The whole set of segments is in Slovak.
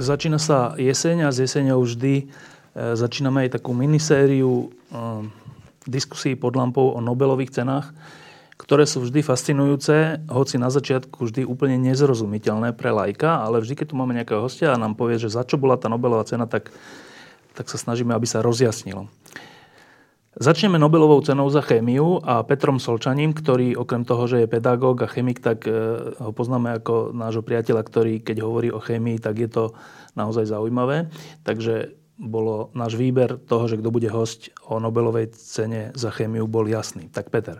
Začína sa jeseň a z jeseňou vždy začíname aj takú minisériu diskusí pod lampou o Nobelových cenách, ktoré sú vždy fascinujúce, hoci na začiatku vždy úplne nezrozumiteľné pre laika, ale vždy, keď tu máme nejakého hostia a nám povie, že za čo bola tá Nobelová cena, tak sa snažíme, aby sa rozjasnilo. Začneme Nobelovou cenou za chémiu a Petrom Solčaním, ktorý okrem toho, že je pedagóg a chemik, tak ho poznáme ako nášho priateľa, ktorý keď hovorí o chémii, tak je to naozaj zaujímavé. Takže bolo náš výber toho, že kto bude hosť o Nobelovej cene za chémiu, bol jasný. Tak Peter,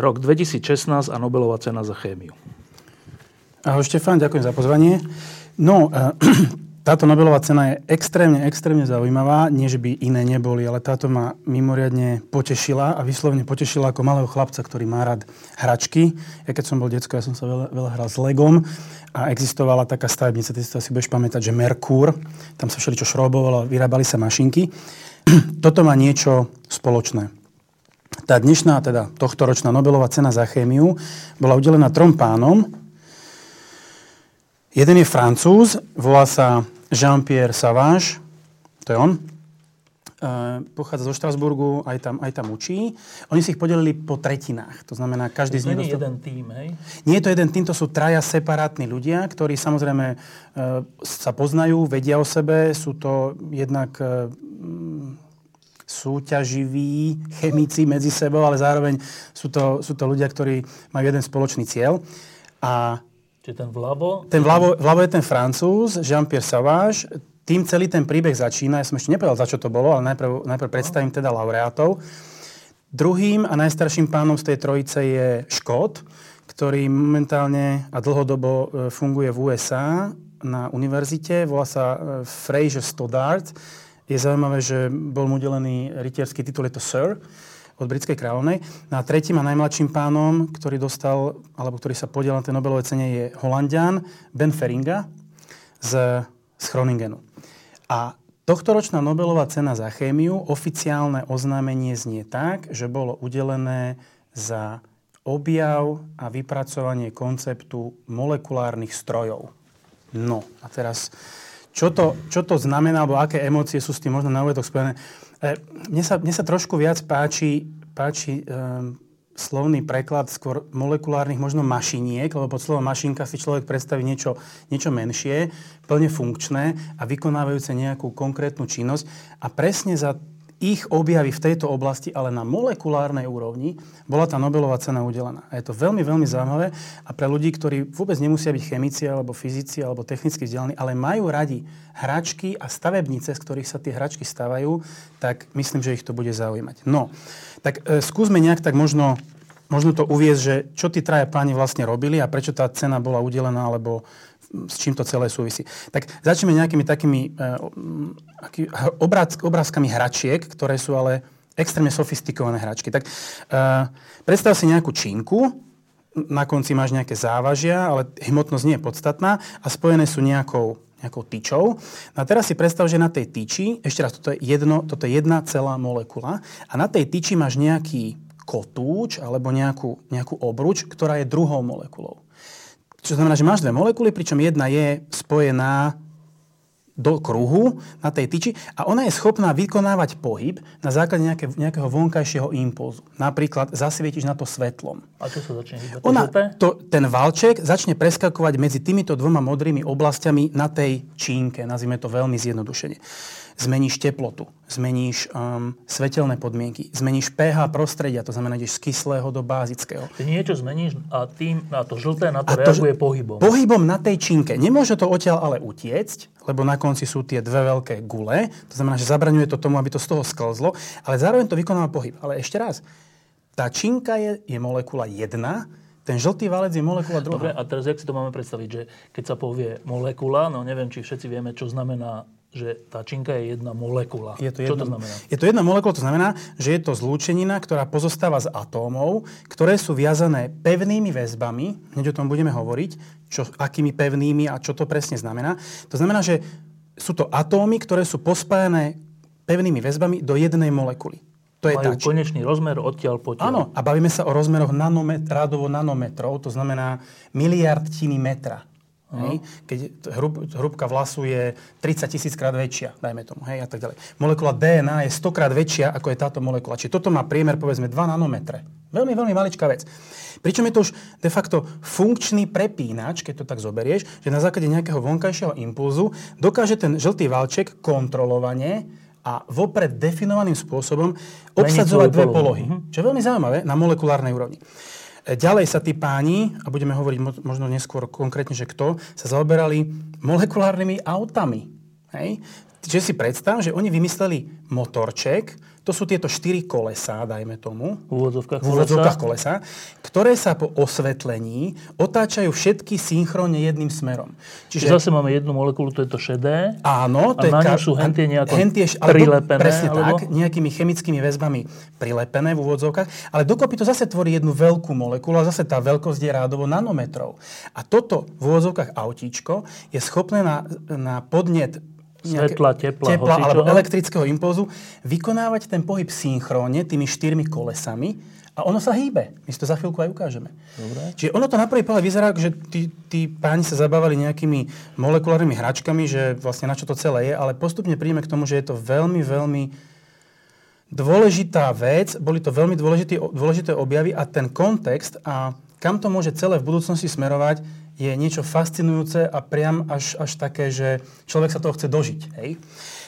rok 2016 a Nobelová cena za chémiu. Ahoj Štefán, ďakujem za pozvanie. No, táto Nobelová cena je extrémne zaujímavá, nie že by iné neboli, ale táto ma mimoriadne potešila a vyslovene potešila ako malého chlapca, ktorý má rád hračky. Ja keď som bol decko, ja som sa veľa hral s Legom a existovala taká stavebnica, ty si to asi budeš pamätať, že Merkúr, tam sa všeličo šrobovalo, vyrábali sa mašinky. Toto má niečo spoločné. Tá dnešná, teda tohtoročná Nobelová cena za chémiu bola udelená 3 pánom. Jeden je Francúz, volá sa Jean-Pierre Sauvage, to je on. Pochádza zo Štrasburgu, aj tam učí. Oni si ich podelili po tretinách, to znamená, každý z nich... To nie je jeden tým, hej? Nie je to jeden tým, to sú traja separátni ľudia, ktorí samozrejme sa poznajú, vedia o sebe, sú to jednak... súťaživí chemici medzi sebou, ale zároveň sú to ľudia, ktorí majú jeden spoločný cieľ. A čiže ten vľavo? Vľavo je ten Francúz, Jean-Pierre Sauvage. Tým celý ten príbeh začína. Ja som ešte nepovedal, za čo to bolo, ale najprv predstavím teda laureátov. Druhým a najstarším pánom z tej trojice je Škót, ktorý momentálne a dlhodobo funguje v USA na univerzite. Volá sa Fraser Stoddart. Je zaujímavé, že bol mu udelený rytierský titul, je to Sir, od britskej kráľovnej. No a tretím a najmladším pánom, ktorý dostal, alebo ktorý sa podiel na tej Nobelovej cene, je Holanďan Ben Feringa z Chroningenu. A tohtoročná Nobelová cena za chémiu, oficiálne oznámenie znie tak, že bolo udelené za objav a vypracovanie konceptu molekulárnych strojov. No a teraz, čo to znamená, alebo aké emócie sú s tým možno na úvetok spojené? Mne sa trošku viac páči slovný preklad skôr molekulárnych možno mašiniek, lebo pod slovom mašinka si človek predstaví niečo menšie, plne funkčné a vykonávajúce nejakú konkrétnu činnosť. A presne za ich objavy v tejto oblasti, ale na molekulárnej úrovni, bola tá Nobelová cena udelená. A je to veľmi zaujímavé a pre ľudí, ktorí vôbec nemusia byť chemici, alebo fyzici, alebo technicky vzdelaní, ale majú radi hračky a stavebnice, z ktorých sa tie hračky stavajú, tak myslím, že ich to bude zaujímať. No, tak skúsme nejak tak možno to uviesť, že čo tí traja páni vlastne robili a prečo tá cena bola udelená, alebo s čím to celé súvisí. Tak začneme nejakými takými obrázkami hračiek, ktoré sú ale extrémne sofistikované hračky. Tak predstav si nejakú činku, na konci máš nejaké závažia, ale hmotnosť nie je podstatná a spojené sú nejakou tyčou. No a teraz si predstav, že na tej tyči, ešte raz, toto je jedna celá molekula a na tej tyči máš nejaký kotúč alebo nejakú obruč, ktorá je druhou molekulou. Čo znamená, že máš 2 molekuly, pričom jedna je spojená do kruhu na tej tyči a ona je schopná vykonávať pohyb na základe nejakého vonkajšieho impulzu. Napríklad zasvietiš na to svetlom. A čo sa začne hýbať? Ten valček začne preskakovať medzi týmito 2 modrými oblastiami na tej čínke. Nazvime to veľmi zjednodušene. Zmeníš teplotu, zmeníš svetelné podmienky, zmeníš pH prostredia, to znamená, ideš z kyslého do bázického. Ty niečo zmeníš a tým na to žlté na to reaguje pohybom. Pohybom na tej čínke. Nemôže to odtiaľ ale utiecť, lebo na konci sú tie 2 veľké gule, to znamená, že zabraňuje to tomu, aby to z toho sklzlo, ale zároveň to vykonáva pohyb. Ale ešte raz, tá čínka je molekula 1, Ten žltý valec je molekula druhá. Dobre, a teraz jak si to máme predstaviť, že keď sa povie molekula, no neviem, či všetci vieme, čo znamená, že tá činka je jedna molekula. Čo to znamená? Je to jedna molekula, to znamená, že je to zlúčenina, ktorá pozostáva z atómov, ktoré sú viazané pevnými väzbami, hneď o tom budeme hovoriť, akými pevnými a čo to presne znamená. To znamená, že sú to atómy, ktoré sú pospájané pevnými väzbami do jednej molekuly. To je majú konečný rozmer odtiaľ po tiaľ. Áno, a bavíme sa o rozmeroch rádovo nanometrov, to znamená miliardtiny metra. Uh-huh. Keď hrúbka vlasu je 30 000-krát väčšia, dajme tomu, hej, a tak ďalej. Molekula DNA je 100-krát väčšia, ako je táto molekula. Čiže toto má priemer, povedzme, 2 nanometre. Veľmi, veľmi maličká vec. Pričom je to už de facto funkčný prepínač, keď to tak zoberieš, že na základe nejakého vonkajšieho impulzu dokáže ten žltý valček kontrolovanie a vopred definovaným spôsobom obsadzovať dve polohy. Čo je veľmi zaujímavé na molekulárnej úrovni. Ďalej sa tí páni, a budeme hovoriť možno neskôr konkrétne, že kto, sa zaoberali molekulárnymi autami. Hej? Čiže si predstav, že oni vymysleli motorček, to sú tieto 4 kolesá, dajme tomu, v úvodzovkách kolesa, ktoré sa po osvetlení otáčajú všetky synchrónne jedným smerom. Čiže zase máme jednu molekulu, to je to šedé. Áno, to a je na ňu sú hentie nejako prilepené. Presne alebo? Tak, nejakými chemickými väzbami prilepené v úvodzovkách, ale dokopy to zase tvorí jednu veľkú molekulu a zase tá veľkosť je rádovo nanometrov. A toto v úvodzovkách autíčko je schopné na podnet svetla, tepla alebo elektrického impulzu, vykonávať ten pohyb synchrónne tými 4 kolesami a ono sa hýbe. My si to za chvíľku aj ukážeme. Dobre. Čiže ono to na prvý pohľad vyzerá, že tí páni sa zabávali nejakými molekulárnymi hračkami, že vlastne na čo to celé je, ale postupne príjme k tomu, že je to veľmi, veľmi dôležitá vec, boli to veľmi dôležité objavy a ten kontext a kam to môže celé v budúcnosti smerovať, je niečo fascinujúce a priam až také, že človek sa toho chce dožiť. Hej?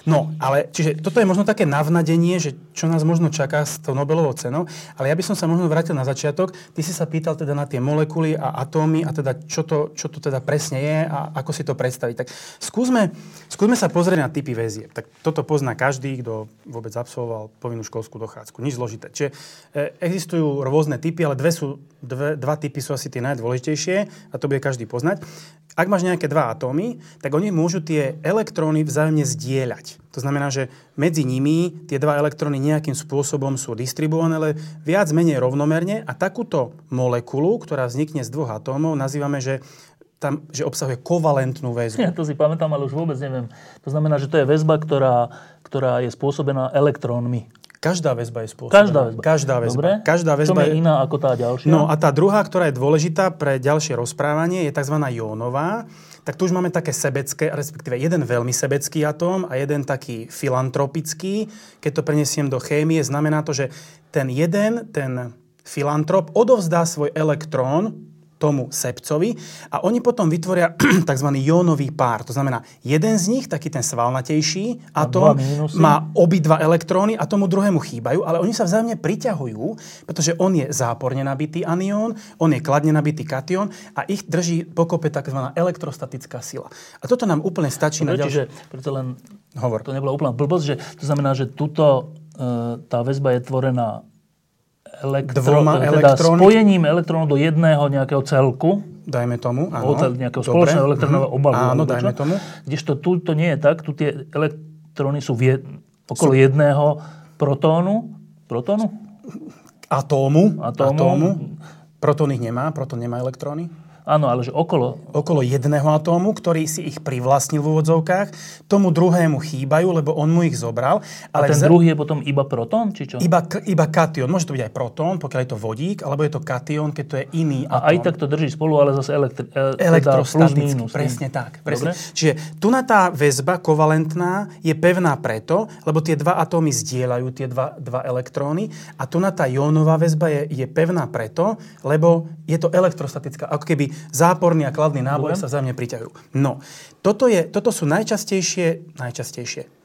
No, ale čiže toto je možno také navnadenie, že čo nás možno čaká s tou Nobelovou cenou, ale ja by som sa možno vrátil na začiatok. Ty si sa pýtal teda na tie molekuly a atómy a teda čo to teda presne je a ako si to predstaviť. Tak skúsme sa pozrieť na typy väzieb. Tak toto pozná každý, kto vôbec absolvoval povinnú školskú dochádzku. Nič zložité. Čiže existujú rôzne typy, ale dva typy sú asi tie najdôležitejšie a to bude každý poznať. Ak máš nejaké dva atómy, tak oni môžu tie elektróny vzájomne zdieľať. To znamená, že medzi nimi tie dva elektróny nejakým spôsobom sú distribuované, ale viac menej rovnomerne a takúto molekulu, ktorá vznikne z dvoch atómov, nazývame, že obsahuje kovalentnú väzbu. Ja to si pamätám, ale už vôbec neviem. To znamená, že to je väzba, ktorá je spôsobená elektrónmi. Každá väzba je spôsobená. Každá väzba. Čo je iná ako tá ďalšia? No a tá druhá, ktorá je dôležitá pre ďalšie rozprávanie, je tzv. Jónová. Tak tu už máme také sebecké, respektíve jeden veľmi sebecký atóm a jeden taký filantropický. Keď to preniesiem do chémie, znamená to, že ten filantrop odovzdá svoj elektrón tomu sebcovi a oni potom vytvoria tzv. Jónový pár. To znamená, jeden z nich, taký ten svalnatejší atóm, má obidva elektróny a tomu druhému chýbajú, ale oni sa vzájomne priťahujú, pretože on je záporne nabitý anión, on je kladne nabitý kation a ich drží pokope tzv. Elektrostatická sila. A toto nám úplne stačí na ďalšie. Preto len hovor. To nebola úplná blbosť, že to znamená, že tuto tá väzba je tvorená spojením elektrónov do jedného nejakého celku. Dajme tomu, áno. Nejakého spoločného elektrónového obalu. Áno, dajme tomu. Kdežto tu to nie je tak. Tu tie elektróny sú okolo jedného protónu? Atómu. Protón ich nemá, protón nemá elektróny. Áno, ale že okolo jedného atómu, ktorý si ich privlastnil v úvodzovkách, tomu druhému chýbajú, lebo on mu ich zobral. Ale a ten druhý je potom iba protón, či čo? Iba kation. Môže to byť aj protón, pokiaľ je to vodík, alebo je to kation, keď to je iný atóm. A aj tak to drží spolu, ale zase elektrostaticky. Presne tak. Presne. Čiže tu na tá väzba kovalentná je pevná preto, lebo tie dva atómy zdieľajú tie dva elektróny a tu na tá jónová väzba je pevná preto, lebo je to elektrostatická, ako keby záporný a kladný náboj sa vzájomne priťahujú. No, toto sú najčastejšie,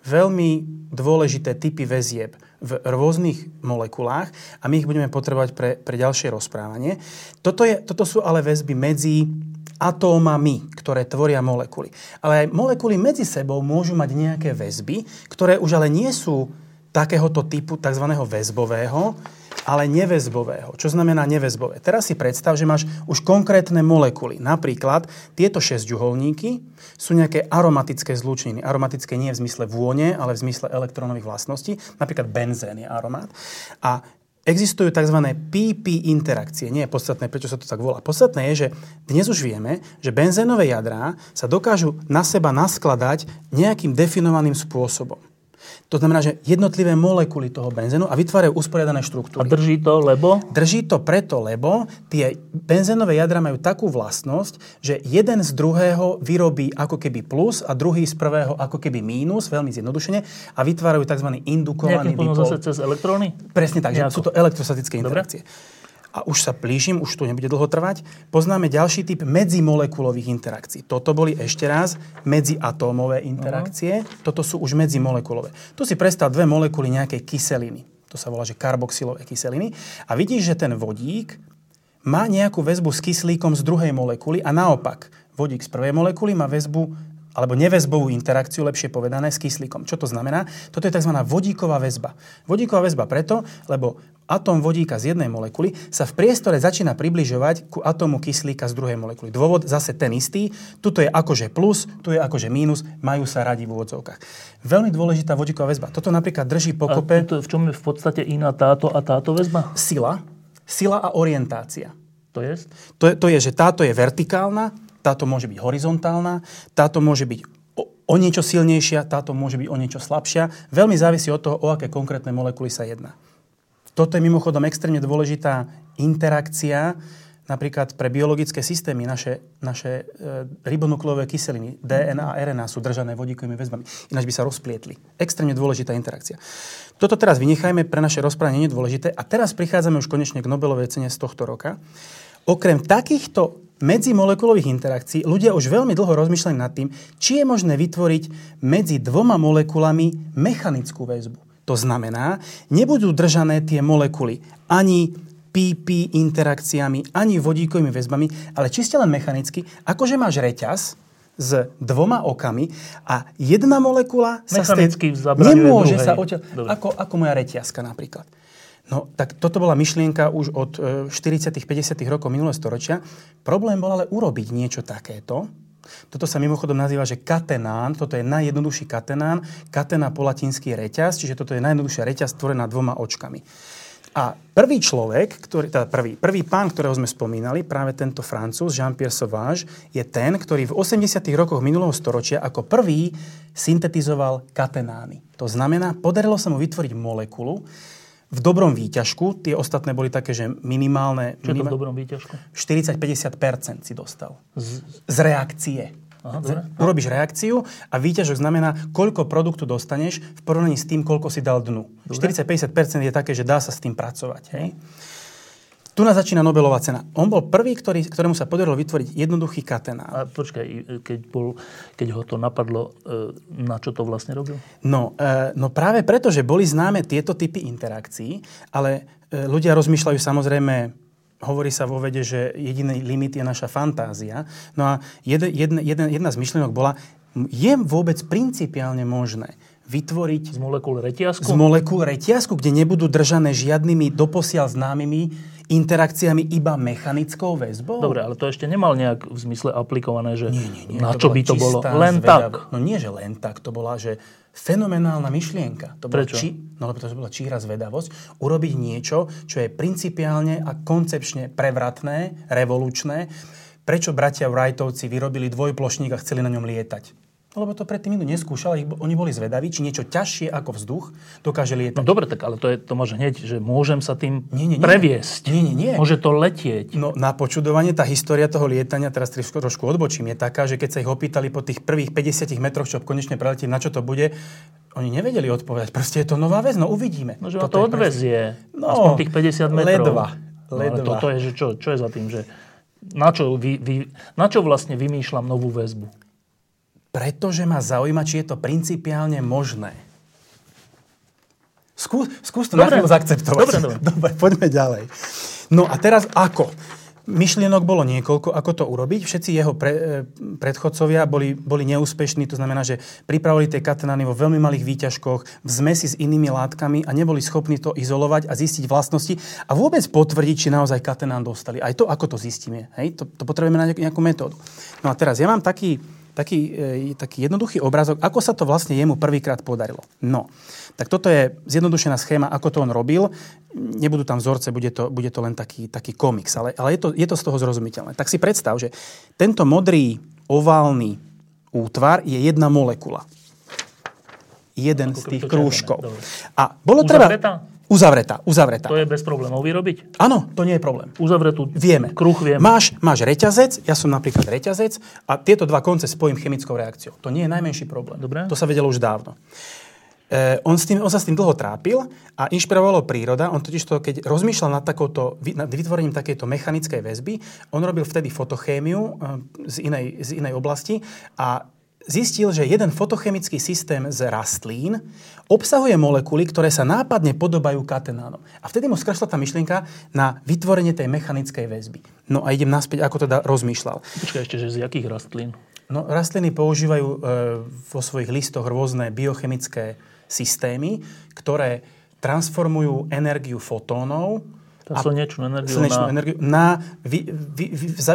veľmi dôležité typy väzieb v rôznych molekulách a my ich budeme potrebovať pre ďalšie rozprávanie. Toto sú ale väzby medzi atómami, ktoré tvoria molekuly. Ale aj molekuly medzi sebou môžu mať nejaké väzby, ktoré už ale nie sú takéhoto typu tzv. Väzbového, ale neväzbového. Čo znamená neväzbové? Teraz si predstav, že máš už konkrétne molekuly. Napríklad tieto šesťuholníky sú nejaké aromatické zlúčniny. Aromatické nie v zmysle vône, ale v zmysle elektronových vlastností. Napríklad benzén je aromát. A existujú tzv. PP interakcie. Nie je podstatné, prečo sa to tak volá. Podstatné je, že dnes už vieme, že benzénové jadrá sa dokážu na seba naskladať nejakým definovaným spôsobom. To znamená, že jednotlivé molekuly toho benzénu a vytvárajú usporiadané štruktúry. A drží to, lebo? Drží to preto, lebo tie benzénové jadrá majú takú vlastnosť, že jeden z druhého vyrobí ako keby plus a druhý z prvého ako keby mínus, veľmi zjednodušene, a vytvárajú tzv. Indukovaný dipol. Nejakým zase cez elektróny? Presne tak, že sú to elektrostatické interakcie. Dobre. A už sa plížim, už to nebude dlho trvať, poznáme ďalší typ medzimolekulových interakcií. Toto boli ešte raz medziatómové interakcie, Toto sú už medzimolekulové. Tu si predstav dve molekuly nejakej kyseliny, to sa volá, že karboxylové kyseliny, a vidíš, že ten vodík má nejakú väzbu s kyslíkom z druhej molekuly a naopak, vodík z prvej molekuly má väzbu alebo neväzbovú interakciu, lepšie povedané, s kyslíkom. Čo to znamená? Toto je tzv. Vodíková väzba. Vodíková väzba preto, lebo atóm vodíka z jednej molekuly sa v priestore začína približovať ku atómu kyslíka z druhej molekuly. Dôvod zase ten istý. Tuto je akože plus, tu je akože mínus, majú sa radi v úvodzovkách. Veľmi dôležitá vodíková väzba. Toto napríklad drží pokope... A v čom je v podstate iná táto a táto väzba? Sila a orientácia. To je? To je, že táto je vertikálna, táto môže byť horizontálna, táto môže byť o niečo silnejšia, táto môže byť o niečo slabšia. Veľmi závisí od toho, o aké konkrétne molekuly sa jedná. Toto je mimochodom extrémne dôležitá interakcia napríklad pre biologické systémy. Naše ribonukleové kyseliny, DNA, RNA sú držané vodíkovými väzbami. Ináč by sa rozplietli. Extrémne dôležitá interakcia. Toto teraz vynechajme, pre naše rozprávanie nie je dôležité. A teraz prichádzame už konečne k Nobelovej cene z tohto roka. Okrem takýchto medzimolekulových interakcií ľudia už veľmi dlho rozmýšľajú nad tým, či je možné vytvoriť medzi dvoma molekulami mechanickú väzbu. To znamená, nebudú držané tie molekuly ani PP interakciami, ani vodíkovými väzbami, ale čiste len mechanicky, akože máš reťaz s dvoma okami a jedna molekula sa mechanicky nemôže sa ako moja reťazka napríklad. No, tak toto bola myšlienka už od 40-50 rokov minulého storočia. Problém bol ale urobiť niečo takéto. Toto sa mimochodom nazýva, že katenán. Toto je najjednoduchší katenán. Katena po latinsky reťaz, čiže toto je najjednoduchšia reťaz tvorená dvoma očkami. A prvý človek, prvý pán, ktorého sme spomínali, práve tento Francúz, Jean-Pierre Sauvage, je ten, ktorý v 80. rokoch minulého storočia ako prvý syntetizoval katenány. To znamená, podarilo sa mu vytvoriť molekulu, v dobrom výťažku, tie ostatné boli také, že minimálne... Čo je to v dobrom výťažku? 40-50% si dostal. Z reakcie. Aha, urobíš reakciu a výťažok znamená, koľko produktu dostaneš v porovnaní s tým, koľko si dal dnu. 40-50% je také, že dá sa s tým pracovať. Hej? Tu nás začína Nobelová cena. On bol prvý, ktorému sa podarilo vytvoriť jednoduchý katenán. A počkaj, keď ho to napadlo, na čo to vlastne robil? No práve preto, že boli známe tieto typy interakcií, ale ľudia rozmýšľajú samozrejme... Hovorí sa vo vede, že jediný limit je naša fantázia. No a jedna z myšlienok bola, je vôbec principiálne možné vytvoriť... Z molekúl reťazku, kde nebudú držané žiadnymi doposiaľ známymi interakciami, iba mechanickou väzbou? Dobre, ale to ešte nemal nejak v zmysle aplikované, že nie, na čo by to bolo? Len tak. No nie, že len tak. To bola, že... fenomenálna myšlienka. To bola číra zvedavosť. Urobiť niečo, čo je principiálne a koncepčne prevratné, revolučné. Prečo bratia Wrightovci vyrobili dvojplošník a chceli na ňom lietať? Lebo to predtým nikto neskúšal, oni boli zvedaví, či niečo ťažšie ako vzduch dokáže lietať. No dobre, tak ale to máš hneď, že môžem sa tým previesť. Nie. Môže to letieť. No na počudovanie tá história toho lietania, teraz trošku odbočím, je taká, že keď sa ich opýtali po tých prvých 50 metroch, čo konečne preletí, na čo to bude, oni nevedeli odpovedať. Proste je to nová vec, no uvidíme. No že to odvezie, aspoň tých 50 metrov. Ledva. No, toto je, že čo je za tým, že na čo vlastne vymýšľam novú väzbu? Pretože ma zaujíma, či je to principiálne možné. Skús to na chvíľu zaakceptovať. Dobre, poďme ďalej. No a teraz ako? Myšlienok bolo niekoľko, ako to urobiť. Všetci jeho predchodcovia boli neúspešní, to znamená, že pripravili tie katenany vo veľmi malých výťažkoch, v zmesi s inými látkami a neboli schopní to izolovať a zistiť vlastnosti a vôbec potvrdiť, či naozaj katenán dostali. Aj to, ako to zistíme. Hej? To potrebujeme na nejakú metódu. No a teraz ja mám taký jednoduchý obrázok, ako sa to vlastne jemu prvýkrát podarilo. No, tak toto je zjednodušená schéma, ako to on robil. Nebudú tam vzorce, bude to len taký komiks, ale je to z toho zrozumiteľné. Tak si predstav, že tento modrý oválny útvar je jedna molekula. Jeden z tých krúžkov. A bolo treba... Uzavretá. To je bez problémov vyrobiť? Áno, to nie je problém. Uzavretú kruh vieme. Máš reťazec, ja som napríklad reťazec a tieto dva konce spojím chemickou reakciou. To nie je najmenší problém. Dobre. To sa vedelo už dávno. On sa s tým dlho trápil a inšpirovalo príroda. On totiž to, keď rozmýšľal nad vytvorením takejto mechanickej väzby, on robil vtedy fotochémiu z inej oblasti a zistil, že jeden fotochemický systém z rastlín obsahuje molekuly, ktoré sa nápadne podobajú katenánom. A vtedy mu skrašla tá myšlienka na vytvorenie tej mechanickej väzby. No a idem naspäť, ako teda rozmýšľal. Počkaj ešte, že z jakých rastlín? No, rastliny používajú vo svojich listoch rôzne biochemické systémy, ktoré transformujú energiu fotónov a slnečnú energiu na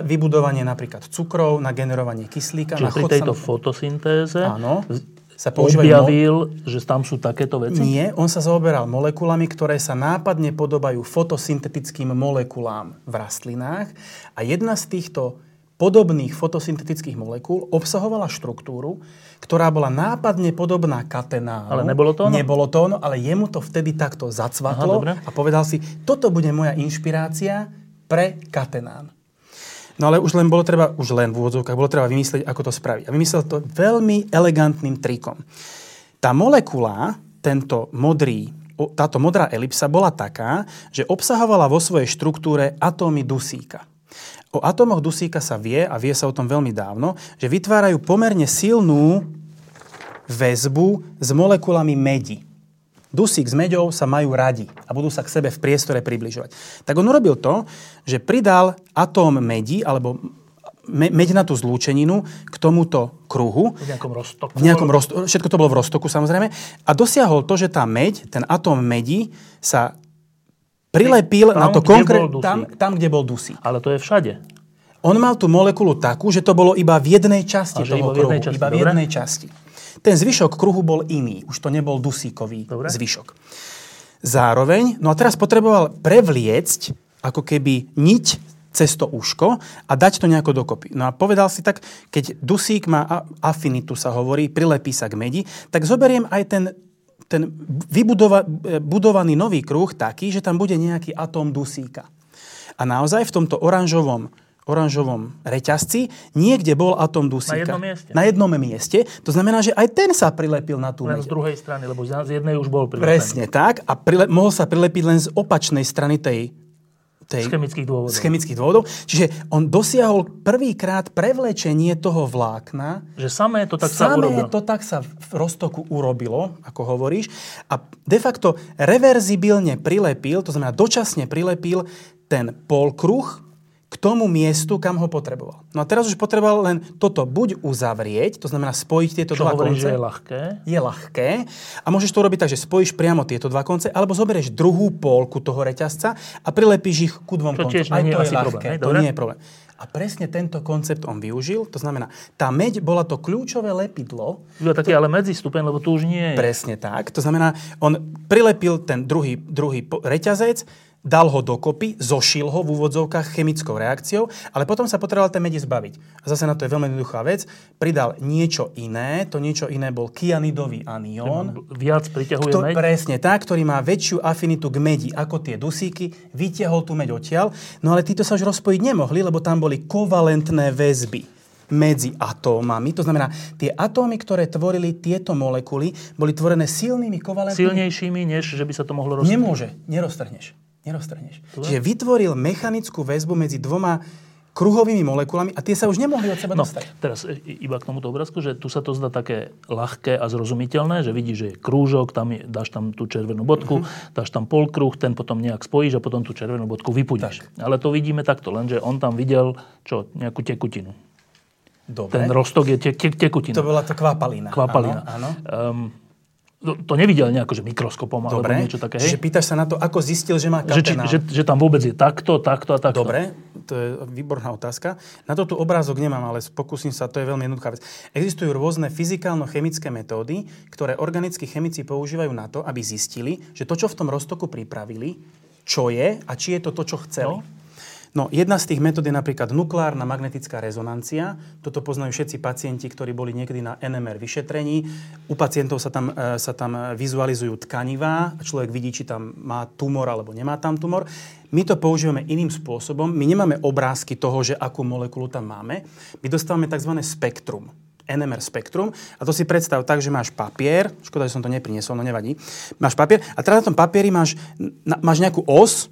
vybudovanie napríklad cukrov, na generovanie kyslíka. Čiže pri tejto fotosyntéze objavil, že tam sú takéto veci? Nie, on sa zaoberal molekulami, ktoré sa nápadne podobajú fotosyntetickým molekulám v rastlinách a jedna z týchto podobných fotosyntetických molekúl obsahovala štruktúru, ktorá bola nápadne podobná katenánu. Ale nebolo to ono? Nebolo to ono, ale jemu to vtedy takto zacvatlo. Aha, a povedal si, toto bude moja inšpirácia pre katenán. No ale už len v úvodzovkách bolo treba vymyslieť, ako to spraviť. A vymyslel to veľmi elegantným trikom. Tá molekula, táto modrá elipsa bola taká, že obsahovala vo svojej štruktúre atómy dusíka. O atómoch dusíka sa vie, a vie sa o tom veľmi dávno, že vytvárajú pomerne silnú väzbu s molekulami medi. Dusík s meďou sa majú radi a budú sa k sebe v priestore približovať. Tak on urobil to, že pridal atóm medi, alebo mednatú zlúčeninu k tomuto kruhu. V nejakom roztoku. Všetko to bolo v roztoku, samozrejme. A dosiahol to, že tá meď, ten atóm medi sa prilepil na to konkrétne tam, kde bol dusík. Ale to je všade. On mal tú molekulu takú, že to bolo iba v jednej časti toho kruhu. Iba v jednej časti. Ten zvyšok kruhu bol iný. Už to nebol dusíkový zvyšok. Zároveň, no a teraz potreboval prevliecť ako keby niť cez to úško a dať to nejako dokopy. No a povedal si tak, keď dusík má afinitu, sa hovorí, prilepí sa k medi, tak zoberiem aj ten budovaný nový kruh taký, že tam bude nejaký atóm dusíka. A naozaj v tomto oranžovom reťazci niekde bol atóm dusíka. Na jednom mieste. To znamená, že aj ten sa prilepil na tú meď. Len z druhej strany, lebo z jednej už bol prilepený. Presne tak. A mohol sa prilepiť len z opačnej strany z chemických dôvodov. Čiže on dosiahol prvýkrát prevlečenie toho vlákna. Že samé to tak sa v roztoku urobilo, ako hovoríš. A de facto reverzibilne prilepil, to znamená dočasne prilepil ten polkruh k tomu miestu, kam ho potreboval. No a teraz už potreboval len toto buď uzavrieť, to znamená spojiť tieto dva konce. Čo hovoríš, že je ľahké? Je ľahké. A môžeš to urobiť tak, že spojíš priamo tieto dva konce, alebo zoberieš druhú polku toho reťazca a prilepíš ich ku dvom koncom. Aj to je ľahké. To nie je problém. A presne tento koncept on využil. To znamená, tá meď bola to kľúčové lepidlo. Bolo taký ale medzistupeň, lebo tu už nie je. Presne tak. To znamená, on prilepil ten druhý reťazec, dal ho dokopy, zošil ho v úvodzovkách chemickou reakciou, ale potom sa potreboval tej medi zbaviť. A zase na to je veľmi jednoduchá vec. Pridal niečo iné, to niečo iné bol kyanidový anión. Viac priťahuje meď? Presne tak, ktorý má väčšiu afinitu k medi ako tie dusíky, vytiahol tú meď odtiaľ, no ale títo sa už rozpojiť nemohli, lebo tam boli kovalentné väzby medzi atómami. To znamená, tie atómy, ktoré tvorili tieto molekuly, boli tvorené silnými kovalentnými... Silnejšími, než že by sa to mohlo roztrhnúť. Nemôže, neroztrhneš. Čiže vytvoril mechanickú väzbu medzi dvoma kruhovými molekulami a tie sa už nemohli od seba dostať. No, teraz iba k tomuto obrázku, že tu sa to zdá také ľahké a zrozumiteľné, že vidíš, že je krúžok, tam je, dáš tam tú červenú bodku, dáš tam polkruh, ten potom nejak spojíš a potom tú červenú bodku vypudíš. Ale to vidíme takto, lenže on tam videl čo, nejakú tekutinu. Dobre. Ten rostok je tekutina. To bola to kvapalina. Áno. To nevidel nejako, že mikroskopom alebo niečo také. Dobre, čiže pýtaš sa na to, ako zistil, že má katenán. Že tam vôbec je takto a takto. Dobre, to je výborná otázka. Na to tu obrázok nemám, ale pokúsim sa, to je veľmi jednoduchá vec. Existujú rôzne fyzikálno-chemické metódy, ktoré organickí chemici používajú na to, aby zistili, že to, čo v tom roztoku pripravili, čo je a či je to to, čo chceli. No, jedna z tých metód je napríklad nukleárna magnetická rezonancia. Toto poznajú všetci pacienti, ktorí boli niekedy na NMR vyšetrení. U pacientov sa tam vizualizujú tkanivá. Človek vidí, či tam má tumor alebo nemá tam tumor. My to používame iným spôsobom. My nemáme obrázky toho, že akú molekulu tam máme. My dostávame tzv. Spektrum. NMR spektrum. A to si predstav tak, že máš papier. Škoda, že som to nepriniesol, no nevadí. Máš papier a teraz na tom papieri máš nejakú os,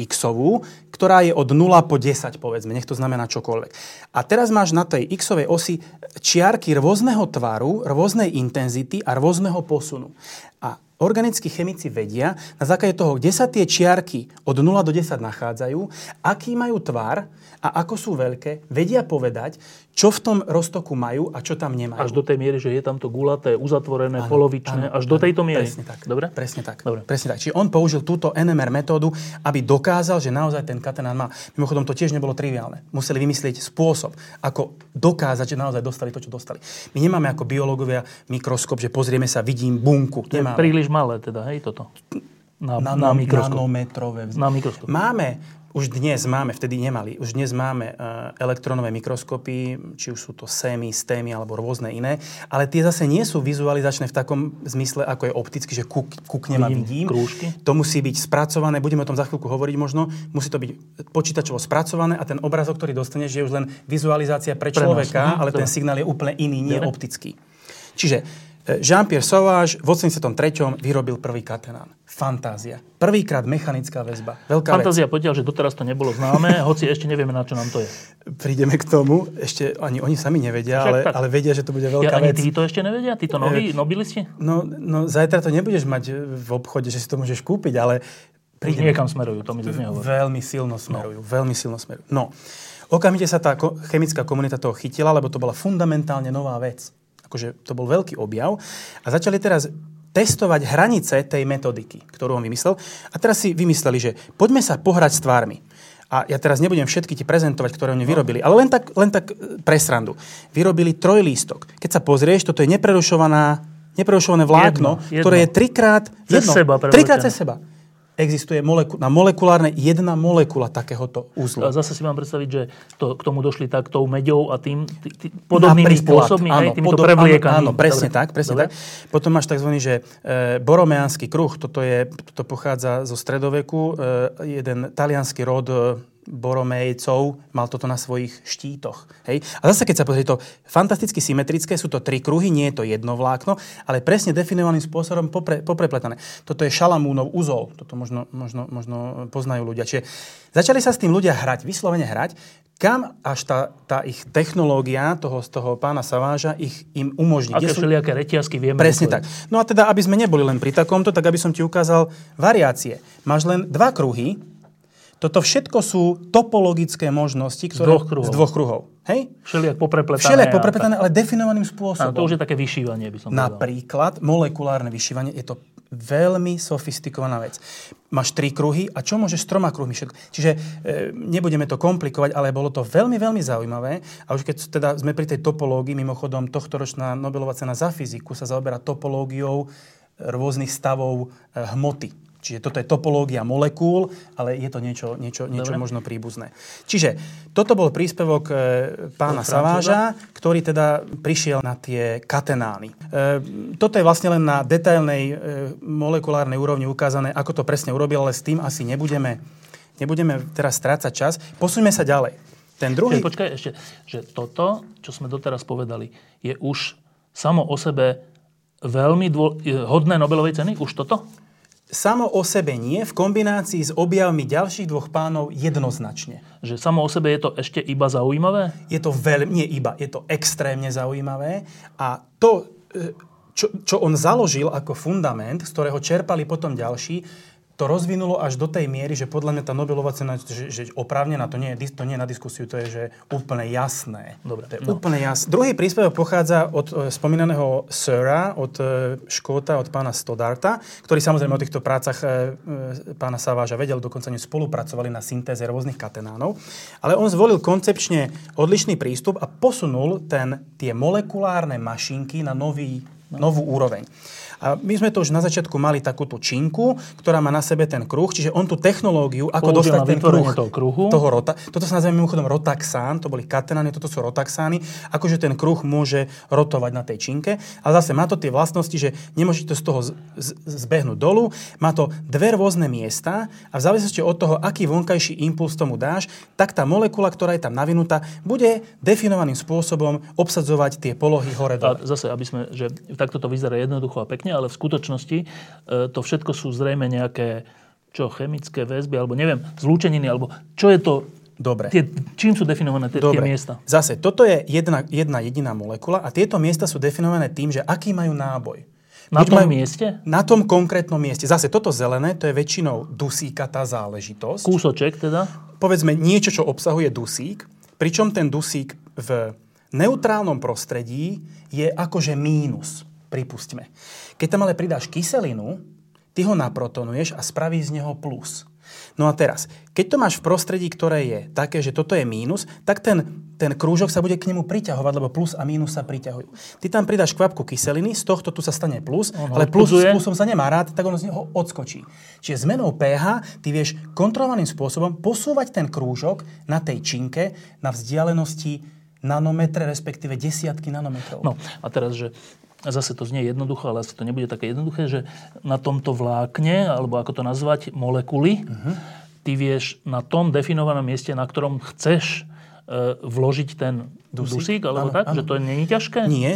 x-ovú, ktorá je od 0 po 10, povedzme, nech to znamená čokoľvek. A teraz máš na tej x-ovej osi čiarky rôzneho tvaru, rôznej intenzity a rôzneho posunu. A organickí chemici vedia, na základe toho, kde sa tie čiarky od 0 do 10 nachádzajú, aký majú tvar a ako sú veľké, vedia povedať, čo v tom roztoku majú a čo tam nemajú. Až do tej miery, že je tam to gulaté, uzatvorené, polovičné, až do tejto miery. Presne tak. Dobre? Presne tak. Dobre. Presne tak. Čiže on použil túto NMR metódu, aby dokázal, že naozaj ten katenán má. Mimochodom, to tiež nebolo triviálne. Museli vymyslieť spôsob, ako dokázať, že naozaj dostali to, čo dostali. My nemáme ako biológovia mikroskop, že pozrieme sa, vidím bunku. Nemáme. Malé teda, hej, toto? Na mikroskop. Nanometrové. Na mikroskop. Už dnes máme elektronové mikroskopy, či už sú to SEMI, STEMI alebo rôzne iné, ale tie zase nie sú vizualizačné v takom zmysle, ako je opticky, že kúknem a vidím. Krúžky. To musí byť spracované, budeme o tom za chvíľku hovoriť možno, musí to byť počítačovo spracované a ten obrázok, ktorý dostaneš, je už len vizualizácia pre človeka, ale ten signál je úplne iný, nie optický. Čiže Jean-Pierre Sauvage v 83. vyrobil prvý katenán. Fantázia. Prvýkrát mechanická väzba. Veľká fantázia vec. Potiaľ, že doteraz to nebolo známe, hoci ešte nevieme, na čo nám to je. Prídeme k tomu. Ešte ani oni sami nevedia, ale vedia, že to bude veľká vec. Ani tí to ešte nevedia? Títo noví nobilisti? No, zajtra to nebudeš mať v obchode, že si to môžeš kúpiť, ale... Niekam smerujú, to mi zase nehovorí. Veľmi silno smerujú. No, okamžite sa tá chemická komunita toho chytila, lebo to bola fundamentálne nová vec. Akože to bol veľký objav. A začali teraz testovať hranice tej metodiky, ktorú on vymyslel. A teraz si vymysleli, že poďme sa pohrať s tvármi. A ja teraz nebudem všetky ti prezentovať, ktoré oni vyrobili, ale len tak pre srandu. Vyrobili trojlístok. Keď sa pozrieš, toto je neprerušované vlákno, ktoré je trikrát cez seba. Existuje na molekulárnej jedna molekula takéhoto úzlu. A zase si mám predstaviť, že k tomu došli tak tou meďou a tým podobnými spôsobmi, áno, týmito prevliekaním. Áno, presne tak. Potom máš tzv. Boromeánsky kruh, toto pochádza zo stredoveku, jeden taliansky rod Boromejcov mal toto na svojich štítoch. Hej? A zase, keď sa pozrie, to fantasticky symetrické, sú to tri kruhy, nie je to jedno vlákno, ale presne definovaným spôsobom poprepletané. Toto je Šalamúnov uzol, toto možno poznajú ľudia. Čiže začali sa s tým ľudia hrať, vyslovene hrať, kam až tá ich technológia z toho pána Saváža im umožní. Aké všelijaké retiazky vieme. Presne tak. No a teda, aby sme neboli len pri takomto, tak aby som ti ukázal variácie. Máš len dva kruhy. Toto všetko sú topologické možnosti, ktoré z dvoch kruhov. Hej? Všelijak poprepletané, ale definovaným spôsobom. A to už je také vyšívanie, by som povedal. Napríklad molekulárne vyšívanie, je to veľmi sofistikovaná vec. Máš tri kruhy a čo môžeš s troma kruhmi? Čiže nebudeme to komplikovať, ale bolo to veľmi, veľmi zaujímavé. A už keď teda sme pri tej topológii, mimochodom tohtoročná Nobelova cena za fyziku sa zaoberá topológiou rôznych stavov hmoty. Čiže toto je topológia molekúl, ale je to niečo možno príbuzné. Čiže toto bol príspevok pána Saváža, ktorý teda prišiel na tie katenány. Toto je vlastne len na detailnej molekulárnej úrovni ukázané, ako to presne urobil, ale s tým asi nebudeme teraz strácať čas. Posuňme sa ďalej. Ten druhý... Počkaj ešte, že toto, čo sme doteraz povedali, je už samo o sebe veľmi hodné Nobelovej ceny? Už toto? samo o sebe nie, v kombinácii s objavmi ďalších dvoch pánov jednoznačne. Že samo o sebe je to ešte iba zaujímavé? Je to veľmi, nie iba, je to extrémne zaujímavé. A to, čo on založil ako fundament, z ktorého čerpali potom ďalší, to rozvinulo až do tej miery, že podľa mňa tá Nobelova cena, že oprávnená, to nie je na diskusiu, to je že úplne jasné. Dobre, to je úplne jasné. Druhý príspevok pochádza od spomínaného Sira, od Škóta, od pána Stoddarta, ktorý samozrejme o týchto prácach pána Sauvagea vedel, dokonca oni spolupracovali na syntéze rôznych katenánov, ale on zvolil koncepčne odlišný prístup a posunul tie molekulárne mašinky na novú úroveň. A my sme to už na začiatku mali takúto činku, ktorá má na sebe ten kruh, čiže on tú technológiu, ako použil dostať ten kruh toto sa nazýva mimochodom rotaxán, to boli katenany, toto sú rotaxány, akože ten kruh môže rotovať na tej činke, ale zase má to tie vlastnosti, že nemôžete to z toho zbehnúť dolu, má to dve rôzne miesta a v závislosti od toho, aký vonkajší impuls tomu dáš, tak tá molekula, ktorá je tam navinutá, bude definovaným spôsobom obsadzovať tie polohy hore dole. A zase, aby sme, že takto to vyzerá jednoducho a pekne, ale v skutočnosti to všetko sú zrejme nejaké chemické väzby, alebo neviem, zlúčeniny, alebo čo je to. Dobre. Čím sú definované tie miesta? Zase, toto je jedna jediná molekula a tieto miesta sú definované tým, že aký majú náboj. Na tom mieste? Na tom konkrétnom mieste. Zase toto zelené, to je väčšinou dusíkatá záležitosť. Kúsoček teda? Povedzme niečo, čo obsahuje dusík, pričom ten dusík v neutrálnom prostredí je akože mínus. Pripustme. Keď tam ale pridáš kyselinu, ty ho naprotonuješ a spravíš z neho plus. No a teraz, keď to máš v prostredí, ktoré je také, že toto je mínus, tak ten krúžok sa bude k nemu priťahovať, lebo plus a mínus sa priťahujú. Ty tam pridáš kvapku kyseliny, z tohto tu sa stane plus, ale plus s plusom sa nemá rád, tak on z neho odskočí. Čiže zmenou pH ty vieš kontrolovaným spôsobom posúvať ten krúžok na tej činke na vzdialenosti nanometre, respektíve desiatky nanometrov. No a teraz, že zase to znie jednoducho, ale asi to nebude také jednoduché, že na tomto vlákne, alebo ako to nazvať, molekuly, ty vieš na tom definovanom mieste, na ktorom chceš vložiť ten dusík, alebo áno, tak? Áno. Že to nie je ťažké? Nie,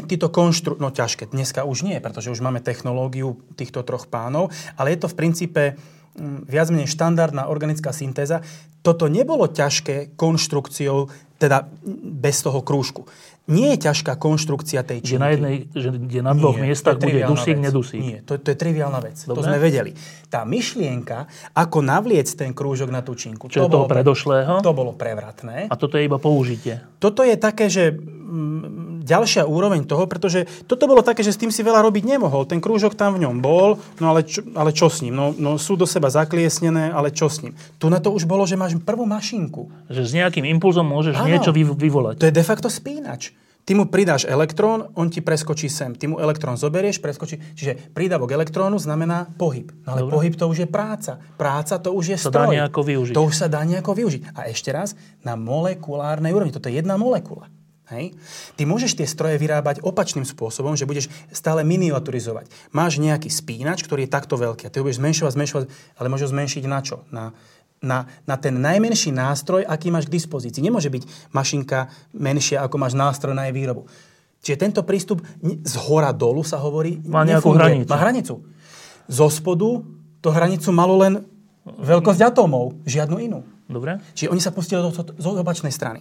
no ťažké, dneska už nie, pretože už máme technológiu týchto troch pánov, ale je to v princípe viac menej štandardná organická syntéza. Toto nebolo ťažké konštrukciou, teda bez toho krúžku. Nie je ťažká konštrukcia tej činky. Kde na dvoch miestach bude dusík, nedusík. Nie, to je triviálna vec. Dobre. To sme vedeli. Tá myšlienka, ako navliec ten krúžok na tú činku. Čo toho predošlého? To bolo prevratné. A toto je iba použitie. Toto je také, že ďalšia úroveň toho, pretože toto bolo také, že s tým si veľa robiť nemohol. Ten krúžok tam v ňom bol, no ale čo s ním? No sú do seba zakliesnené, ale čo s ním? Tu na to už bolo, že máš prvú mašinku. Že s nejakým impulzom môžeš niečo vyvolať. To je de facto spínač. Ty mu pridáš elektrón, on ti preskočí sem. Ty mu elektrón zoberieš, preskočí. Čiže prídavok elektrónu znamená pohyb. No ale pohyb to už je práca. Práca to už je stroj. To už sa dá nejako využiť. A ešte raz, na molekulárnej úrovni. Toto je jedna molekula. Hej. Ty môžeš tie stroje vyrábať opačným spôsobom, že budeš stále miniaturizovať. Máš nejaký spínač, ktorý je takto veľký a ty ho budeš zmenšovať, ale môžeš zmenšiť na čo? Na ten najmenší nástroj, aký máš k dispozícii. Nemôže byť mašinka menšia, ako máš nástroj na jej výrobu. Čiže tento prístup z hora dolu sa hovorí, má nejakú nefunguje. Má hranicu. Zo spodu to hranicu malo len veľkosť atómov, žiadnu inú. Dobre. Čiže oni sa pustili z opačnej strany.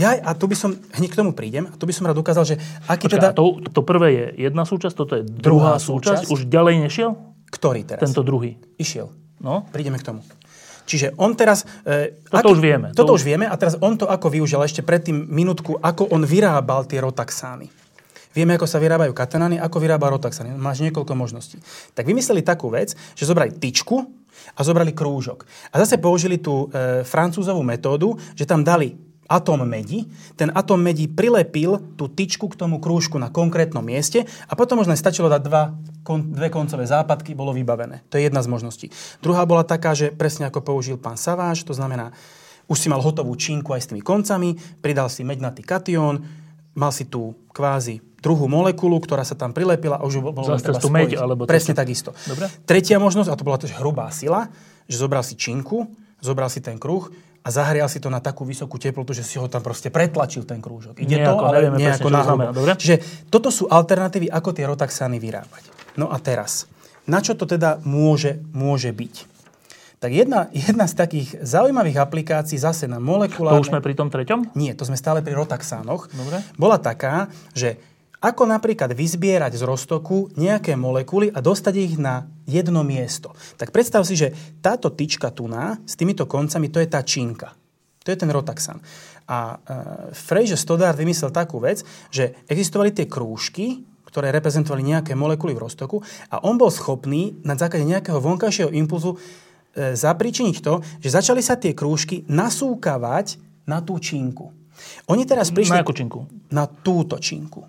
A tu by som, hneď k tomu prídem, a tu by som rád ukázal, že aký teda... To prvé je jedna súčasť, toto je druhá súčasť. Už ďalej nešiel? Ktorý teraz? Tento druhý. Išiel. No. Prídeme k tomu. Čiže on teraz... Toto už vieme. A teraz on to ako využil ešte predtým minútku, ako on vyrábal tie rotaxány. Vieme, ako sa vyrábajú katenany, ako vyrába rotaxány. Máš niekoľko možností. Tak vymysleli takú vec, že zobrali tyčku a zobrali krúžok. A zase použili tú francúzovú metódu, že tam dali atóm medi, ten atóm medi prilepil tú tyčku k tomu krúžku na konkrétnom mieste a potom možno stačilo dať dve koncové západky, bolo vybavené. To je jedna z možností. Druhá bola taká, že presne ako použil pán Sauvage, to znamená, už si mal hotovú činku aj s tými koncami, pridal si mednatý kation, mal si tú kvázi druhú molekulu, ktorá sa tam prilepila a už bolo treba spojiť. Presne takisto. Dobre. Tretia možnosť, a to bola tiež hrubá sila, že zobral si činku, zobral si ten kruh, a zahrial si to na takú vysokú teplotu, že si ho tam proste pretlačil ten krúžok. Ide nejako, to, ale nejako náhodou. Čiže toto sú alternatívy, ako tie rotaxány vyrábať. No a teraz, na čo to teda môže byť. Tak jedna z takých zaujímavých aplikácií zase na molekulárne... To už sme pri tom treťom? Nie, to sme stále pri rotaxánoch. Dobre. Bola taká, že ako napríklad vyzbierať z roztoku nejaké molekuly a dostať ich na jedno miesto. Tak predstav si, že táto tyčka tuná s týmito koncami, to je tá činka. To je ten rotaxan. A Fraser Stoddart vymyslel takú vec, že existovali tie krúžky, ktoré reprezentovali nejaké molekuly v roztoku a on bol schopný na základe nejakého vonkajšieho impulzu zapríčiniť to, že začali sa tie krúžky nasúkavať na tú činku. Oni teraz prišli... Na akú činku? Na túto činku.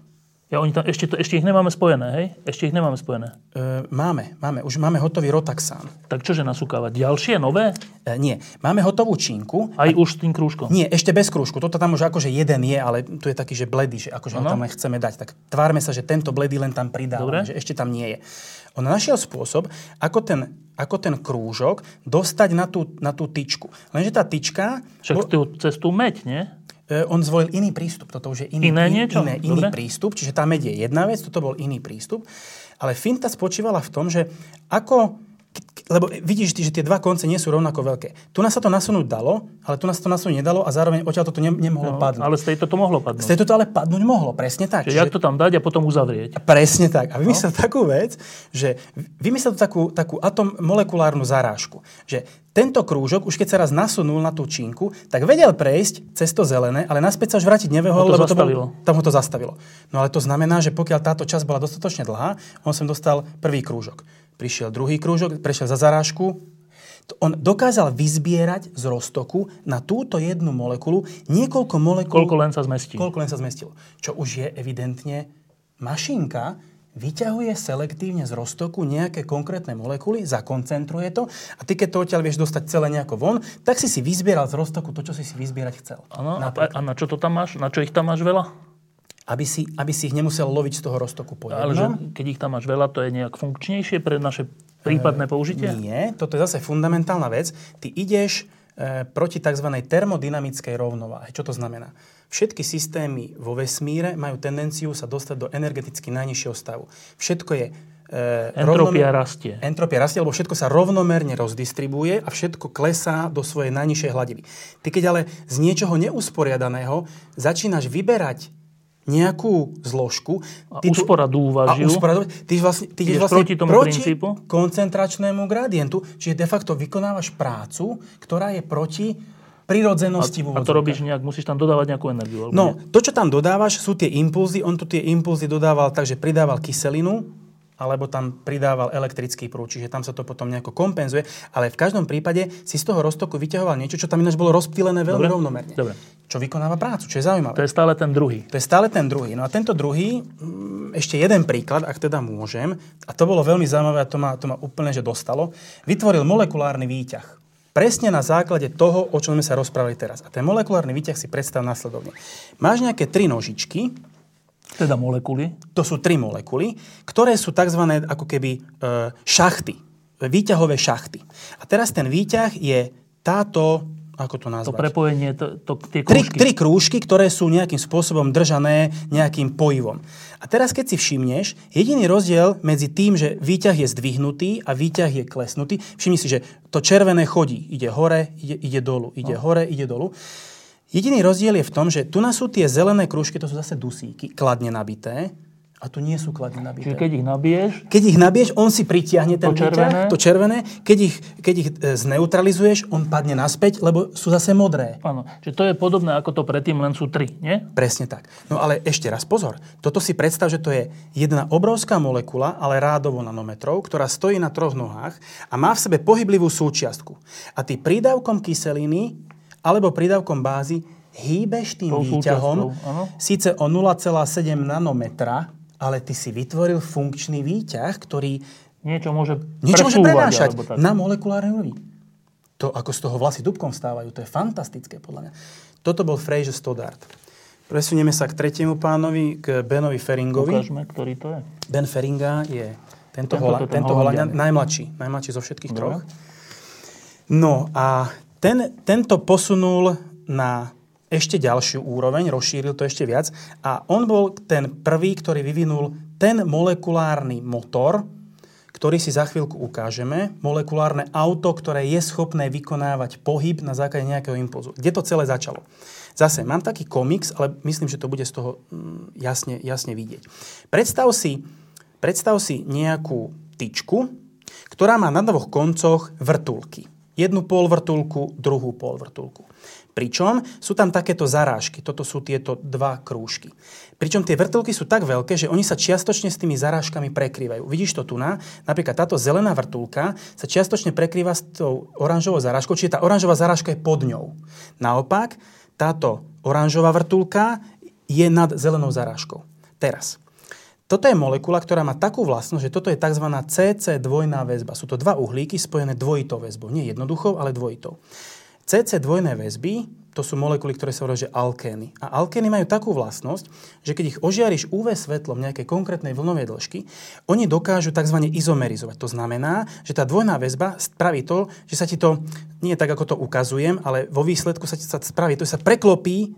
Ja, oni tam, ešte ich nemáme spojené, hej? Ešte ich nemáme spojené. Máme. Už máme hotový rotaxán. Tak čože nasúkavať? Ďalšie, nové? Nie. Máme hotovú činku. Aj už s tým krúžkom? Nie, ešte bez krúžku. Toto tam už akože jeden je, ale tu je taký, že bledý, že akože ho tam len chceme dať. Tak tvárme sa, že tento bledý len tam pridávame, že ešte tam nie je. On našiel spôsob, ako ten krúžok dostať na tú tyčku. Lenže tá tyčka... Však cez tú meď, nie? On zvolil iný prístup. Toto už je iný prístup. Čiže tá meď je jedna vec, toto bol iný prístup. Ale finta spočívala v tom, že ako... Lebo vidíš, že tie dva konce nie sú rovnako veľké. Tu nás sa to nasunúť dalo, ale tu nás to nasunúť nedalo a zároveň odtiaľ toto nemohlo padnúť. Ale z tejto to mohlo padnúť. Z tejto to ale padnúť mohlo, presne tak. Čiže jak to tam dať a potom uzavrieť. Presne tak. A vymyslel takú vec, že vymyslel takú molekulárnu zarážku, že tento krúžok, už keď sa raz nasunul na tú činku, tak vedel prejsť cez to zelené, ale naspäť sa už vrátiť nevedel, lebo tam ho to zastavilo. No ale to znamená, že pokiaľ táto časť bola dostatočne dlhá, on sem dostal prvý krúžok. Prišiel druhý krúžok, prešiel za zarážku. On dokázal vyzbierať z roztoku na túto jednu molekulu niekoľko molekul... Koľko len sa zmestilo. Čo už je evidentne mašinka, vyťahuje selektívne z roztoku nejaké konkrétne molekuly, zakoncentruje to a ty, keď to odtiaľ vieš dostať celé nejako von, tak si vyzbieral z roztoku to, čo si vyzbierať chcel. Ano, a na čo to tam máš? Na čo ich tam máš veľa? Aby si ich nemusel loviť z toho roztoku po jednom. Ale že keď ich tam máš veľa, to je nejak funkčnejšie pre naše prípadné použitie? Nie, toto je zase fundamentálna vec. Ty ideš proti tzv. Termodynamickej rovnováhe. Čo to znamená? Všetky systémy vo vesmíre majú tendenciu sa dostať do energeticky najnižšieho stavu. Všetko je... Entropia rastie, lebo všetko sa rovnomerne rozdistribuje a všetko klesá do svojej najnižšej hladiny. Ty keď ale z niečoho neusporiadaného začínaš vyberať nejakú zložku. Ty ideš vlastne proti princípu? Koncentračnému gradientu. Čiže de facto vykonávaš prácu, ktorá je proti prirodzenosti. A to robíš nejak, musíš tam dodávať nejakú energiu. No, nie? To, čo tam dodávaš, sú tie impulzy. On tu tie impulzy dodával tak, že pridával kyselinu, alebo tam pridával elektrický prúd, čiže tam sa to potom nejako kompenzuje. Ale v každom prípade si z toho roztoku vyťahoval niečo, čo tam ináč bolo rozptýlené veľmi rovnomerne. Dobre. Čo vykonáva prácu, čo je zaujímavé. To je stále ten druhý. No a tento druhý, ešte jeden príklad, ak teda môžem, a to bolo veľmi zaujímavé a to ma úplne že dostalo, vytvoril molekulárny výťah. Presne na základe toho, o čom sme sa rozprávali teraz. A ten molekulárny výťah si predstav nasledovne. Máš nejaké tri nožičky, teda molekuly. To sú tri molekuly, ktoré sú tzv. Ako keby šachty. Výťahové šachty. A teraz ten výťah je táto, ako to nazvať? To prepojenie, tie krúžky. Tri krúžky, ktoré sú nejakým spôsobom držané nejakým pojivom. A teraz, keď si všimneš, jediný rozdiel medzi tým, že výťah je zdvihnutý a výťah je klesnutý, všimni si, že to červené chodí. Ide hore, ide dolu. Jediný rozdiel je v tom, že tu na sú tie zelené krúžky, to sú zase dusíky, kladne nabité, a tu nie sú kladne nabité. Čiže keď ich nabiješ, on si pritiahne ten výťah, to červené. Keď ich zneutralizuješ, on padne naspäť, lebo sú zase modré. Áno, čiže to je podobné ako to predtým, len sú tri, nie? Presne tak. No ale ešte raz pozor. Toto si predstav, že to je jedna obrovská molekula, ale rádovo nanometrov, ktorá stojí na troch nohách a má v sebe pohyblivú súčiastku. A ty prídavkom kyseliny alebo pridávkom bázy hýbeš tým výťahom síce o 0,7 nanometra, ale ty si vytvoril funkčný výťah, ktorý niečo môže prenášať na molekulárnej úrovni. To, ako z toho vlasy dúbkom vstávajú, to je fantastické podľa mňa. Toto bol Fraser Stoddart. Presunieme sa k tretiemu pánovi, k Benovi Feringovi. Ukážme, ktorý to je. Ben Feringa je tento Holanďan, najmladší zo všetkých troch. No a Tento posunul na ešte ďalšiu úroveň, rozšíril to ešte viac a on bol ten prvý, ktorý vyvinul ten molekulárny motor, ktorý si za chvíľku ukážeme, molekulárne auto, ktoré je schopné vykonávať pohyb na základe nejakého impulzu. Kde to celé začalo? Zase, mám taký komiks, ale myslím, že to bude z toho jasne vidieť. Predstav si nejakú tyčku, ktorá má na dvoch koncoch vrtuľky. Jednu polvrtuľku, druhú polvrtuľku. Pričom sú tam takéto zarážky. Toto sú tieto dva krúžky. Pričom tie vrtuľky sú tak veľké, že oni sa čiastočne s tými zarážkami prekrývajú. Vidíš to tu na? Napríklad táto zelená vrtuľka sa čiastočne prekrýva s tou oranžovou zarážkou, čiže tá oranžová zarážka je pod ňou. Naopak, táto oranžová vrtuľka je nad zelenou zarážkou. Teraz. Toto je molekula, ktorá má takú vlastnosť, že toto je tzv. CC2 väzba. Sú to dva uhlíky spojené dvojitou väzbou. Nie jednoduchou, ale dvojitou. CC2 väzby, to sú molekuly, ktoré sa volajú alkény. A alkény majú takú vlastnosť, že keď ich ožiariš UV svetlom nejakej konkrétnej vlnovej dĺžky, oni dokážu tzv. Izomerizovať. To znamená, že tá dvojná väzba spraví to, že sa ti to, nie tak ako to ukazujem, ale vo výsledku sa ti spraví to, že sa preklopí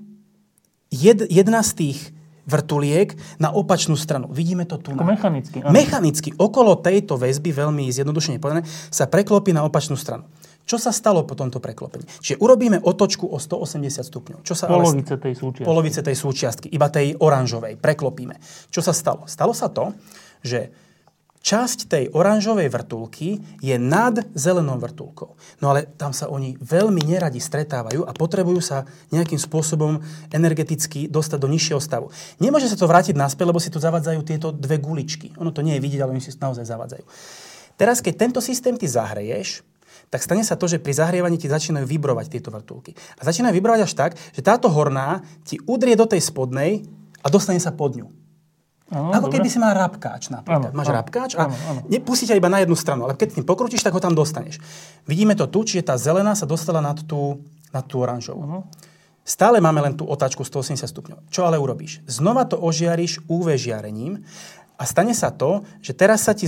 jedna z tých vrtuliek na opačnú stranu. Vidíme to tu. Mechanicky. Mechanicky okolo tejto väzby, veľmi zjednodušene povedané, sa preklopí na opačnú stranu. Čo sa stalo po tomto preklopení? Čiže urobíme otočku o 180 stupňov. Čo sa polovice tej súčiastky, iba tej oranžovej, preklopíme. Čo sa stalo? Stalo sa to, že časť tej oranžovej vrtuľky je nad zelenou vrtuľkou. No ale tam sa oni veľmi neradi stretávajú a potrebujú sa nejakým spôsobom energeticky dostať do nižšieho stavu. Nemôže sa to vrátiť naspäť, lebo si tu zavadzajú tieto dve guličky. Ono to nie je vidieť, ale oni si naozaj zavadzajú. Teraz, keď tento systém ty zahreješ, tak stane sa to, že pri zahrievaní ti začínajú vibrovať tieto vrtuľky. A začínajú vibrovať až tak, že táto horná ti udrie do tej spodnej a dostane sa pod ňu. Ano, ako dobre. Keby si mal rapkáč napríklad. Máš rapkáč a nepustí ťa iba na jednu stranu, ale keď tým pokrutíš, tak ho tam dostaneš. Vidíme to tu, čiže tá zelená sa dostala nad tú oranžovú. Ano. Stále máme len tú otáčku 180 stupňov. Čo ale urobíš? Znova to ožiariš UV žiarením a stane sa to, že teraz sa ti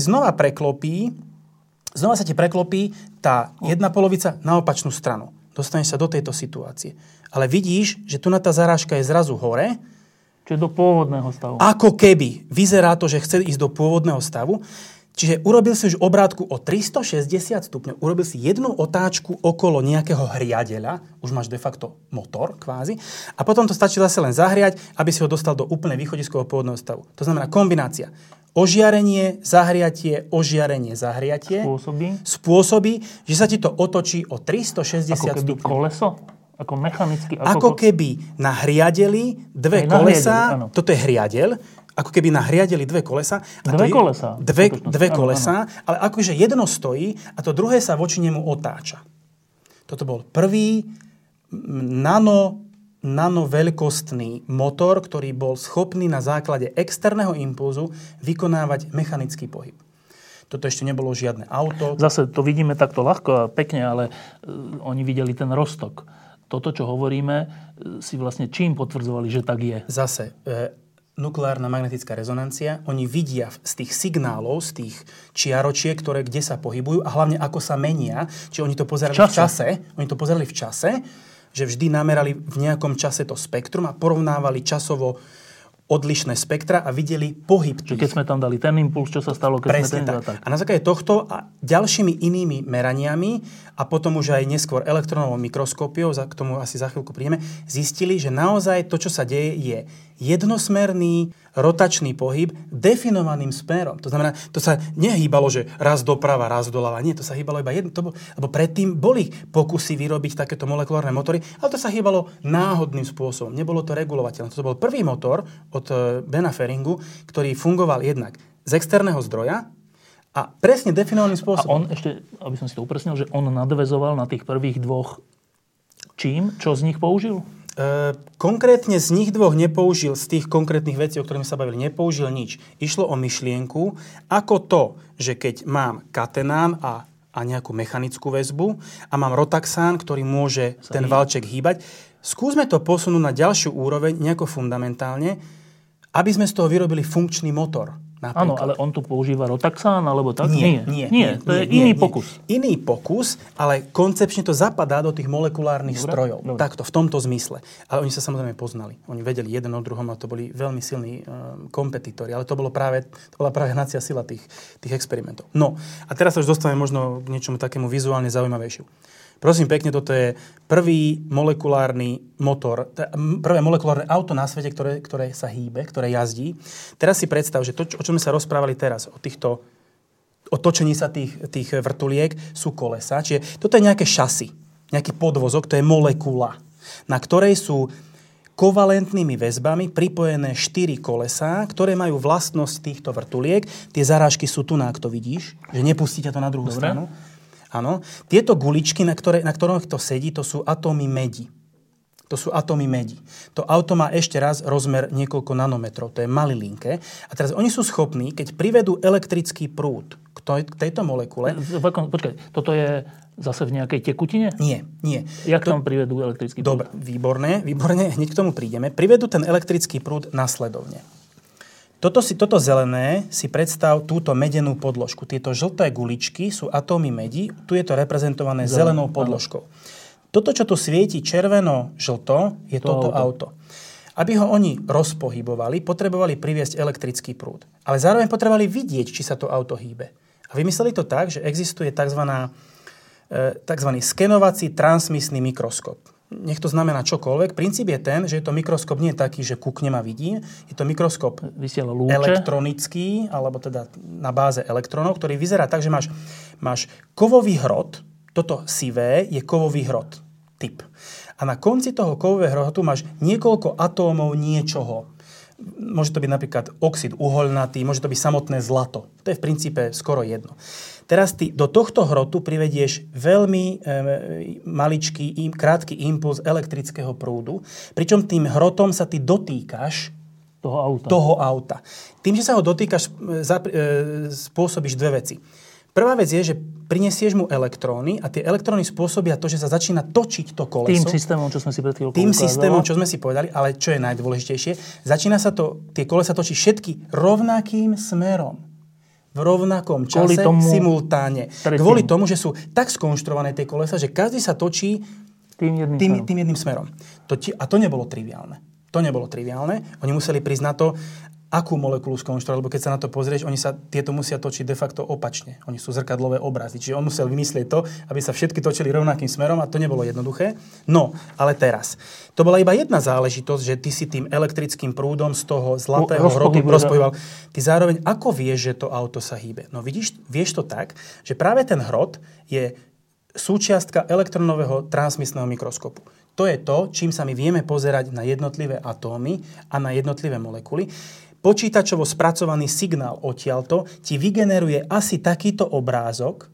znova sa ti preklopí tá jedna polovica na opačnú stranu. Dostaneš sa do tejto situácie. Ale vidíš, že tu na tá zarážka je zrazu hore. Čiže do pôvodného stavu. Ako keby. Vyzerá to, že chce ísť do pôvodného stavu. Čiže urobil si už obrátku o 360 stupňov. Urobil si jednu otáčku okolo nejakého hriadeľa. Už máš de facto motor, kvázi. A potom to stačí zase len zahriať, aby si ho dostal do úplne východiskového pôvodného stavu. To znamená kombinácia. Ožiarenie, zahriatie, ožiarenie, zahriatie. Spôsobí, že sa ti to otočí o 360 stupňov. Ako keby koleso? Ako mechanicky. Ako keby nahriadeli dve kolesá. Áno. Toto je hriadeľ. Ako keby nahriadeli dve kolesá. Dve kolesá. Ale akože jedno stojí a to druhé sa voči nemu otáča. Toto bol prvý nanoveľkostný motor, ktorý bol schopný na základe externého impulzu vykonávať mechanický pohyb. Toto ešte nebolo žiadne auto. Zase to vidíme takto ľahko a pekne, ale oni videli ten roztok. Toto, čo hovoríme, si vlastne čím potvrdzovali, že tak je? Zase, nukleárna magnetická rezonancia. Oni vidia z tých signálov, z tých čiaročiek, ktoré kde sa pohybujú a hlavne ako sa menia. Čiže oni to pozerali v čase. Oni to pozerali v čase, že vždy namerali v nejakom čase to spektrum a porovnávali časovo odlišné spektra a videli pohyb. Čiže keď sme tam dali ten impuls, čo sa stalo, keď presne sme ten tak. A na základe tohto a ďalšími inými meraniami a potom už aj neskôr elektronovou mikroskópiou, k tomu asi za chvíľku prídeme, zistili, že naozaj to, čo sa deje, je jednosmerný rotačný pohyb definovaným smerom. To znamená, to sa nehýbalo, že raz doprava, raz doľava. Nie, to sa hýbalo iba jedno. Lebo predtým boli pokusy vyrobiť takéto molekulárne motory, ale to sa hýbalo náhodným spôsobom. Nebolo to regulovateľné. To bol prvý motor od Bena Feringu, ktorý fungoval jednak z externého zdroja a presne definovaným spôsobom. A on ešte, aby som si to upresnil, že on nadväzoval na tých prvých dvoch čím? Čo z nich použil? Konkrétne z nich dvoch nepoužil, z tých konkrétnych vecí, o ktorých sa bavili, nepoužil nič. Išlo o myšlienku, ako to, že keď mám katenán a nejakú mechanickú väzbu a mám rotaxán, ktorý môže ten valček hýbať, skúsme to posunúť na ďalšiu úroveň, nejako fundamentálne, aby sme z toho vyrobili funkčný motor. Napríklad. Áno, ale on tu používa rotaxan alebo tak? Nie, to je iný pokus. Iný pokus, ale koncepčne to zapadá do tých molekulárnych strojov. Dobre. Takto, v tomto zmysle. Ale oni sa samozrejme poznali. Oni vedeli jeden o druhom a to boli veľmi silní kompetitori. Ale to bola práve hnacia sila tých experimentov. No, a teraz sa už dostávame možno k niečomu takému vizuálne zaujímavejšiu. Prosím pekne, toto je prvý molekulárny motor, prvé molekulárne auto na svete, ktoré sa hýbe, ktoré jazdí. Teraz si predstav, že to, o čom sme sa rozprávali teraz, o točení sa tých vrtuliek, sú kolesa. Čiže toto je nejaké šasy, nejaký podvozok, to je molekula, na ktorej sú kovalentnými väzbami pripojené 4 kolesá, ktoré majú vlastnosť týchto vrtuliek. Tie zarážky sú tu, ak to vidíš, že nepustí ťa to na druhú stranu. Áno. Tieto guličky, na ktorých to sedí, to sú atómy medi. To auto má ešte raz rozmer niekoľko nanometrov. To je malilinké. A teraz oni sú schopní, keď privedú elektrický prúd k tejto molekule... Počkaj, toto je zase v nejakej tekutine? Nie. Jak tam privedú elektrický prúd? Dobre, výborné. Hneď k tomu prídeme. Privedú ten elektrický prúd nasledovne. Toto zelené si predstav túto medenú podložku. Tieto žlté guličky sú atómy medi. Tu je to reprezentované zelenou podložkou. Toto, čo tu svieti červeno-žlto, je toto auto. Aby ho oni rozpohybovali, potrebovali priviesť elektrický prúd. Ale zároveň potrebovali vidieť, či sa to auto hýbe. A vymysleli to tak, že existuje tzv. Skenovací transmisný mikroskop. Nech to znamená čokoľvek. Princíp je ten, že je to mikroskop nie taký, že kúknem a vidím. Je to mikroskop elektronický, alebo teda na báze elektronov, ktorý vyzerá tak, že máš kovový hrot. Toto sivé je kovový hrot. Typ. A na konci toho kovového hrotu máš niekoľko atómov niečoho. Môže to byť napríklad oxid uholnatý, môže to byť samotné zlato. To je v princípe skoro jedno. Teraz ty do tohto hrotu privedieš veľmi maličký, krátky impuls elektrického prúdu, pričom tým hrotom sa ty dotýkaš toho auta. Tým, že sa ho dotýkaš, spôsobíš dve veci. Prvá vec je, že prinesieš mu elektróny a tie elektróny spôsobia to, že sa začína točiť to koleso. Tým systémom, čo sme si pred chvíľkou ukázali. Tým systémom, čo sme si povedali, ale čo je najdôležitejšie, začína sa to, tie kolesa točiť všetky rovnakým smerom. V rovnakom čase, simultáne. Kvôli tomu, že sú tak skonštruované tie kolesa, že každý sa točí tým jedným smerom. A to nebolo triviálne. Oni museli prísť na to, akú molekulu skonštruovať, lebo keď sa na to pozrieš, oni sa tieto musia točiť de facto opačne. Oni sú zrkadlové obrazy. Čiže on musel vymyslieť to, aby sa všetky točili rovnakým smerom a to nebolo jednoduché. No, ale teraz. To bola iba jedna záležitosť, že ty si tým elektrickým prúdom z toho zlatého hrotu rozpohýval. Ty zároveň ako vieš, že to auto sa hýbe? No vidíš, vieš to tak, že práve ten hrot je súčiastka elektronového transmisného mikroskopu. To je to, čím sa my vieme pozerať na jednotlivé atómy a na jednotlivé molekuly. Počítačovo spracovaný signál odtiaľto ti vygeneruje asi takýto obrázok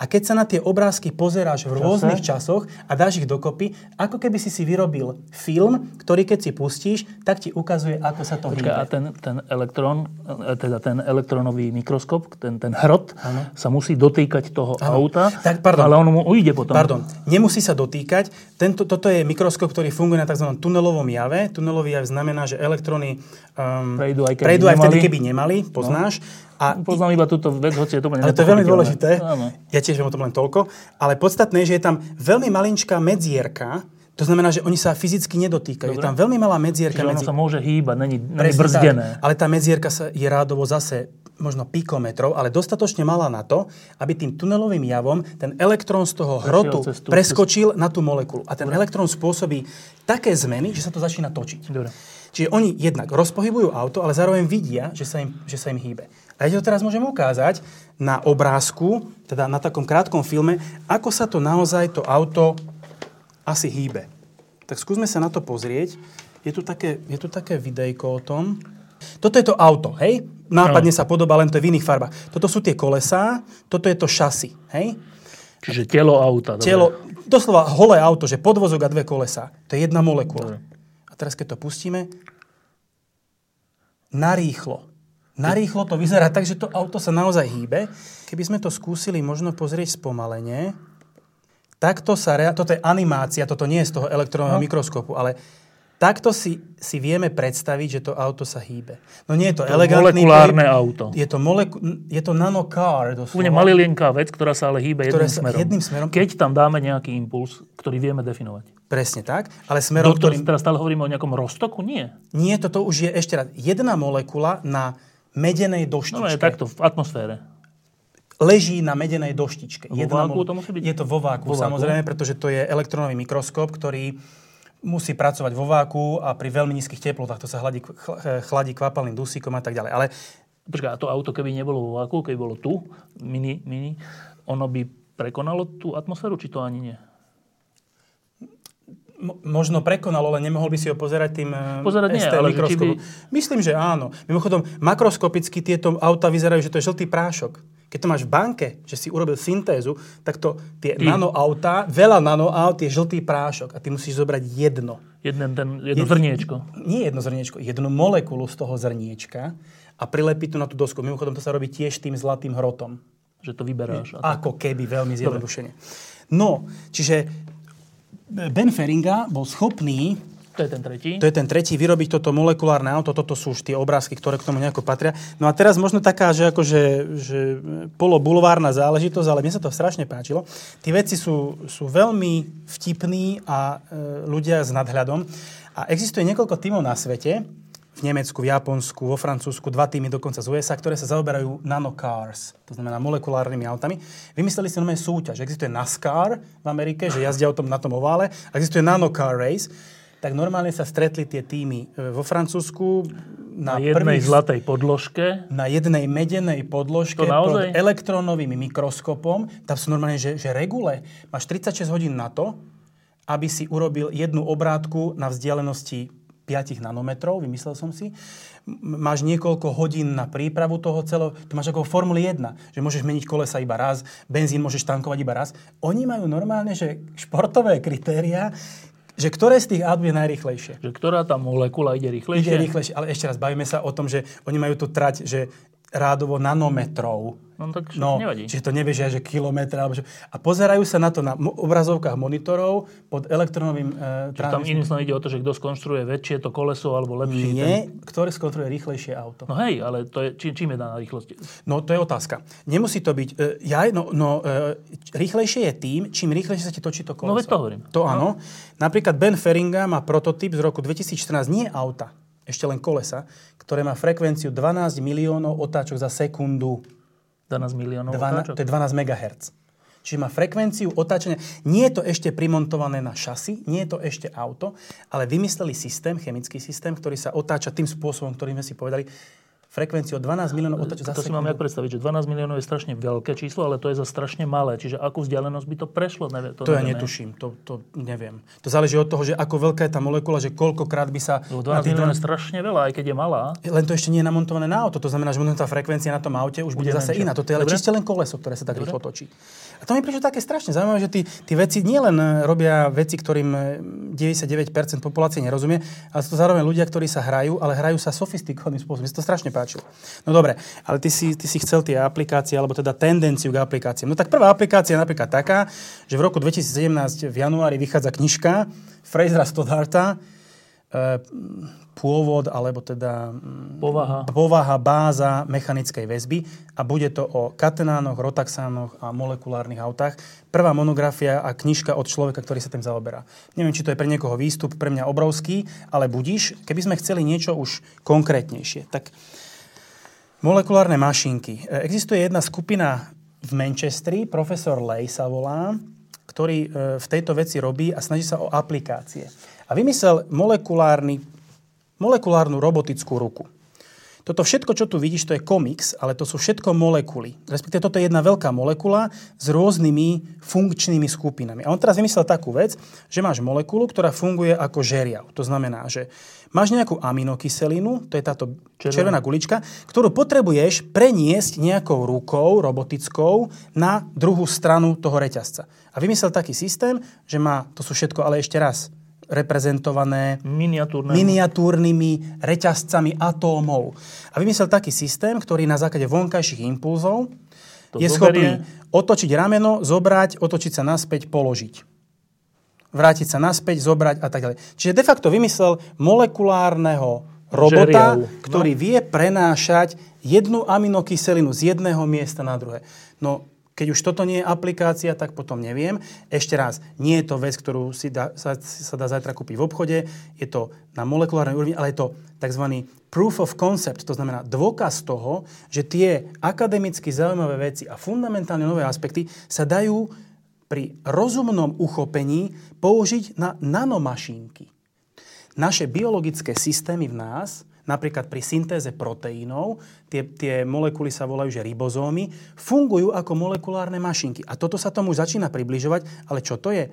a keď sa na tie obrázky pozeráš v rôznych časoch a dáš ich dokopy, ako keby si vyrobil film, ktorý keď si pustíš, tak ti ukazuje, ako sa to hýbe. A ten elektrón, teda ten elektronový mikroskop, ten hrot, ano, sa musí dotýkať toho auta, ale on mu ujde potom. Pardon, nemusí sa dotýkať. Toto je mikroskop, ktorý funguje na tzv. Tunelovom jave. Tunelový jav znamená, že elektróny prejdú aj vtedy, keby nemali, poznáš. No. Poznám iba túto vec, hoci je to úplne nepochytiteľné. Ale to je veľmi dôležité. Áno. Ja tiež viem o tom len toľko. Ale podstatné je, že je tam veľmi malinčká medzierka. To znamená, že oni sa fyzicky nedotýkajú. Dobre. Je tam veľmi malá medzierka. Čiže ono sa môže hýbať, není brzdené. Ale tá medzierka je rádovo zase možno pikometrov, ale dostatočne malá na to, aby tým tunelovým javom ten elektrón z toho hrotu preskočil na tú molekulu. A ten elektrón spôsobí také zmeny, že sa to začína točiť. Dobre. Čiže oni jednak rozpohybujú auto, ale zároveň vidia, že sa im hýbe. A ja to teraz môžem ukázať na obrázku, teda na takom krátkom filme, ako sa to naozaj to auto asi hýbe. Tak skúsme sa na to pozrieť. Je tu také videjko o tom. Toto je to auto, hej? Nápadne sa podobá, len to je v iných farbách. Toto sú tie kolesá, toto je to šasi, hej? Čiže telo auta. Doslova holé auto, že podvozok a dve kolesá. To je jedna molekula. Dobre. A teraz keď to pustíme, narýchlo to vyzerá tak, že to auto sa naozaj hýbe. Keby sme to skúsili možno pozrieť spomalenie, takto toto je animácia, toto nie je z toho elektrónneho mikroskopu, ale Takto si vieme predstaviť, že to auto sa hýbe. No nie je to elegantný molekulárne auto. Je to nanocar doslova. Úplne malilienká vec, ktorá sa ale hýbe jedným smerom. Keď tam dáme nejaký impuls, ktorý vieme definovať. Presne tak, ale smerom, ktorým... Teraz stále hovoríme o nejakom roztoku? Nie. Nie, toto už je ešte raz. Jedna molekula na medenej doštičke. No je takto, v atmosfére. Leží na medenej doštičke. Vo váku to musí byť? Je to vo váku, samozrejme, pretože to je elektronový mikroskop, ktorý musí pracovať vo váku a pri veľmi nízkych teplotách. To sa chladí kvapalným dusíkom a tak ďalej. Ale počkaj, to auto, keby nebolo vo váku, keby bolo tu, mini, ono by prekonalo tú atmosféru, či to ani nie? Možno prekonalo, ale nemohol by si ho pozerať tým ST mikroskopom. Myslím, že áno. Mimochodom, makroskopicky tieto auta vyzerajú, že to je žltý prášok. Keď to máš v banke, že si urobil syntézu, tak to tie nanoautá, veľa nanoaut je žltý prášok a ty musíš zobrať jedno zrniečko. Nie jedno zrniečko, jednu molekulu z toho zrniečka a prilepiť to na tú dosku. Mimochodom, to sa robí tiež tým zlatým hrotom. Že to vyberáš. Ako keby, veľmi zjednodušene. No, čiže Ben Feringa bol schopný... To je ten tretí. Vyrobiť toto molekulárne auto. Toto sú už tie obrázky, ktoré k tomu nejako patria. No a teraz možno taká, že akože polobulvárna záležitosť, ale mne sa to strašne páčilo. Tí vedci sú veľmi vtipní a ľudia s nadhľadom. A existuje niekoľko tímov na svete, v Nemecku, v Japonsku, vo Francúzsku, 2 tímy dokonca z USA, ktoré sa zaoberajú nanocars, to znamená molekulárnymi autami. Vymysleli si normálne súťaž. Existuje NASCAR v Amerike, že jazdia na tom ovále. Existuje nanocar race. Tak normálne sa stretli tie týmy vo Francúzsku na jednej zlatej podložke. Na jednej medenej podložke pod elektronovým mikroskopom. Tam sú normálne, že regule. Máš 36 hodín na to, aby si urobil jednu obrátku na vzdialenosti 5 nanometrov, vymyslel som si. Máš niekoľko hodín na prípravu toho celého. To máš ako v Formule 1, že môžeš meniť kolesa iba raz, benzín môžeš tankovať iba raz. Oni majú normálne, že športové kritériá, že ktoré z tých aut je najrýchlejšie. Že ktorá tá molekula ide rýchlejšie. Ale ešte raz, bavíme sa o tom, že oni majú tú trať, že rádovo nanometrov. No tak nevadí. Čiže to nebežia, že kilometre. A pozerajú sa na to na obrazovkách monitorov pod elektronovým transmistom. Tam iným sa ide o to, že kto skonštruuje väčšie to koleso alebo lepšie. Nie, ktoré skonštruuje rýchlejšie auto. No hej, ale to je, čím je daná rýchlosť? No to je otázka. Nemusí to byť... rýchlejšie je tým, čím rýchlejšie sa ti točí to koleso. No veď to hovorím. To áno. Napríklad Ben Feringa má prototyp z roku 2014, nie auta, ešte len kolesa, ktoré má frekvenciu 12 miliónov otáčok za sekundu. 12 miliónov otáčok? To je 12 MHz. Čiže má frekvenciu otáčania. Nie je to ešte primontované na šasi, nie je to ešte auto, ale vymysleli systém, chemický systém, ktorý sa otáča tým spôsobom, ktorý sme si povedali, frekvenciu 12 miliónov otáčok za sekundu. To si mám jak predstaviť, že 12 miliónov je strašne veľké číslo, ale to je za strašne malé. Čiže akú vzdialenosť by to prešlo? Ja netuším, to neviem. To záleží od toho, že ako veľká je tá molekula, že koľkokrát by sa... 12 miliónov je strašne veľa, aj keď je malá. Len to ešte nie je namontované na auto. To znamená, že tá frekvencia na tom aute už bude zase iná. Toto je ale čiste len koleso, ktoré sa tak rýchlo točí. A to mi prišlo také strašne zaujímavé, že tí vedci nielen robia veci, ktorým 99% populácie nerozumie, ale sú to zároveň ľudia, ktorí sa hrajú, ale hrajú sa sofistikovaným spôsobom. Je to strašne páčilo. No dobre, ale ty si chcel tie aplikácie, alebo teda tendenciu k aplikáciám. No tak prvá aplikácia je napríklad taká, že v roku 2017 v januári vychádza knižka Frasera Stoddarta Pôvod, alebo teda povaha báza mechanickej väzby a bude to o katenánoch, rotaxánoch a molekulárnych autách. Prvá monografia a knižka od človeka, ktorý sa tým zaoberá. Neviem, či to je pre niekoho výstup, pre mňa obrovský, ale budíš, keby sme chceli niečo už konkrétnejšie. Tak molekulárne mašinky. Existuje jedna skupina v Manchestri, profesor Lay sa volá, ktorý v tejto veci robí a snaží sa o aplikácie. A vymyslel molekulárnu robotickú ruku. Toto všetko, čo tu vidíš, to je komiks, ale to sú všetko molekuly. Respektíve toto je jedna veľká molekula s rôznymi funkčnými skupinami. A on teraz vymyslel takú vec, že máš molekulu, ktorá funguje ako žeriav. To znamená, že máš nejakú aminokyselinu, to je táto červená gulička, ktorú potrebuješ preniesť nejakou rukou robotickou na druhú stranu toho reťazca. A vymyslel taký systém, že má, to sú všetko, ale ešte raz, reprezentované miniatúrnymi reťazcami atómov. A vymyslel taký systém, ktorý na základe vonkajších impulzov je schopný otočiť rameno, zobrať, otočiť sa naspäť, položiť. vrátiť sa naspäť, zobrať a tak ďalej. Čiže de facto vymyslel molekulárneho robota, ktorý vie prenášať jednu aminokyselinu z jedného miesta na druhé. No, keď už toto nie je aplikácia, tak potom neviem. Ešte raz, nie je to vec, ktorú sa dá zajtra kúpiť v obchode. Je to na molekulárnej úrovni, ale je to tzv. Proof of concept, to znamená dôkaz toho, že tie akademicky zaujímavé veci a fundamentálne nové aspekty sa dajú pri rozumnom uchopení použiť na nanomašínky. Naše biologické systémy v nás, napríklad pri syntéze proteínov, tie molekuly sa volajú, že ribozómy, fungujú ako molekulárne mašinky. A toto sa tomu už začína približovať, ale čo to je?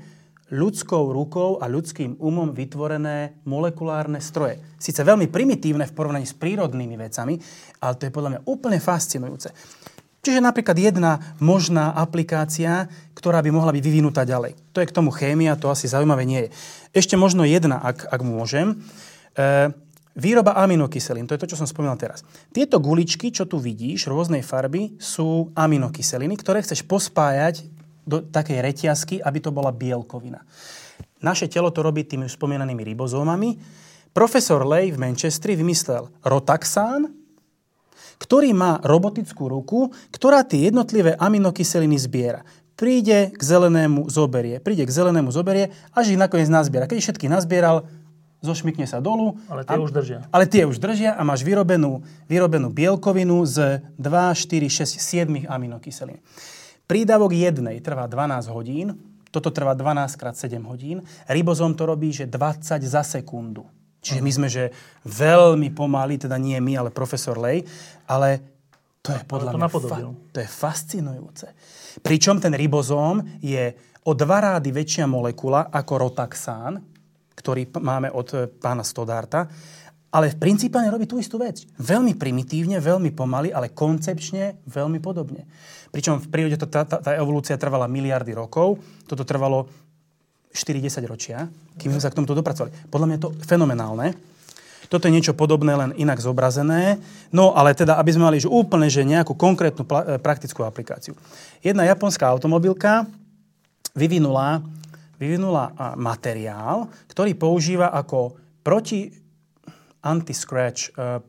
Ľudskou rukou a ľudským umom vytvorené molekulárne stroje. Sice veľmi primitívne v porovnaní s prírodnými vecami, ale to je podľa mňa úplne fascinujúce. Čiže napríklad jedna možná aplikácia, ktorá by mohla byť vyvinutá ďalej. To je k tomu chémia, to asi zaujímavé nie je. Ešte možno jedna, ak môžem. Výroba aminokyselín, to je to, čo som spomínal teraz. Tieto guličky, čo tu vidíš, rôznej farby, sú aminokyseliny, ktoré chceš pospájať do takej reťazky, aby to bola bielkovina. Naše telo to robí tými spomínanými ribozómami. Profesor Lay v Manchestri vymyslel rotaxan, ktorý má robotickú ruku, ktorá tie jednotlivé aminokyseliny zbiera. Príde k zelenému, zoberie, až ich nakoniec nazbiera. Keď všetky nazbieral, zošmykne sa dolu. Ale tie už držia a máš vyrobenú bielkovinu z 2, 4, 6, 7 aminokyselín. Prídavok jednej trvá 12 hodín, toto trvá 12x7 hodín, ribozóm to robí, že 20 za sekundu. Čiže my sme, že veľmi pomaly, teda nie my, ale profesor Lay, ale to je podľa mňa to je fascinujúce. Pričom ten ribozóm je o 2 rády väčšia molekula ako rotaxán, ktorý máme od pána Stoddarta, ale v princípane robí tú istú vec. Veľmi primitívne, veľmi pomaly, ale koncepčne veľmi podobne. Pričom v prírode tá evolúcia trvala miliardy rokov, toto trvalo 40 ročia, kým sme sa k tomuto dopracovali. Podľa mňa je to fenomenálne. Toto je niečo podobné, len inak zobrazené. No, ale teda, aby sme mali že úplne že nejakú konkrétnu praktickú aplikáciu. Jedna japonská automobilka vyvinula materiál, ktorý používa ako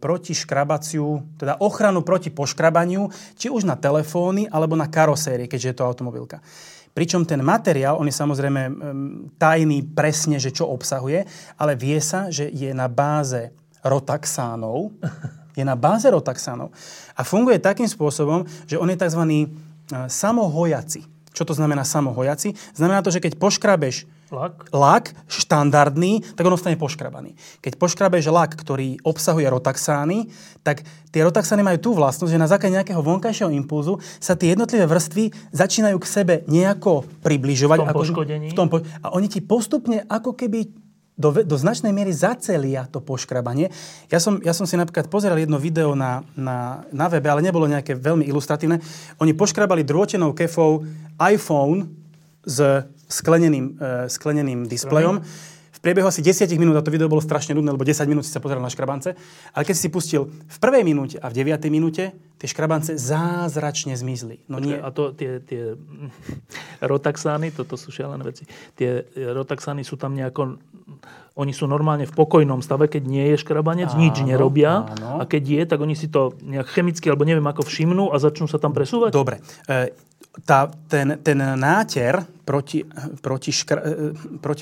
protiškrabaciu, teda ochranu proti poškrabaniu, či už na telefóny, alebo na karosérie, keďže je to automobilka. Pričom ten materiál, on je samozrejme tajný presne, že čo obsahuje, ale vie sa, že je na báze rotaxánov. A funguje takým spôsobom, že on je tzv. Samohojaci. Čo to znamená samohojaci? Znamená to, že keď poškrabeš lak štandardný, tak on ostane poškrabaný. Keď poškrabeš lak, ktorý obsahuje rotaxány, tak tie rotaxány majú tú vlastnosť, že na základe nejakého vonkajšieho impulzu sa tie jednotlivé vrstvy začínajú k sebe nejako približovať. A oni ti postupne ako keby do značnej miery zacelia to poškrabanie. Ja som si napríklad pozeral jedno video na webe, ale nebolo nejaké veľmi ilustratívne. Oni poškrabali drôtenou kefou iPhone s skleneným displejom. V priebehu asi 10 minút, a to video bolo strašne nudné, lebo 10 minút si sa pozeral na škrabance, ale keď si pustil v 1. minúte a v 9. minúte, tie škrabance zázračne zmizli. No nie. A to tie rotaxány, toto sú šialené veci, tie rotaxány sú tam nejako... Oni sú normálne v pokojnom stave, keď nie je škrabanec, nič nerobia. Áno. A keď je, tak oni si to nejak chemicky, alebo neviem ako všimnú a začnú sa tam presúvať? Dobre. Ten náter proti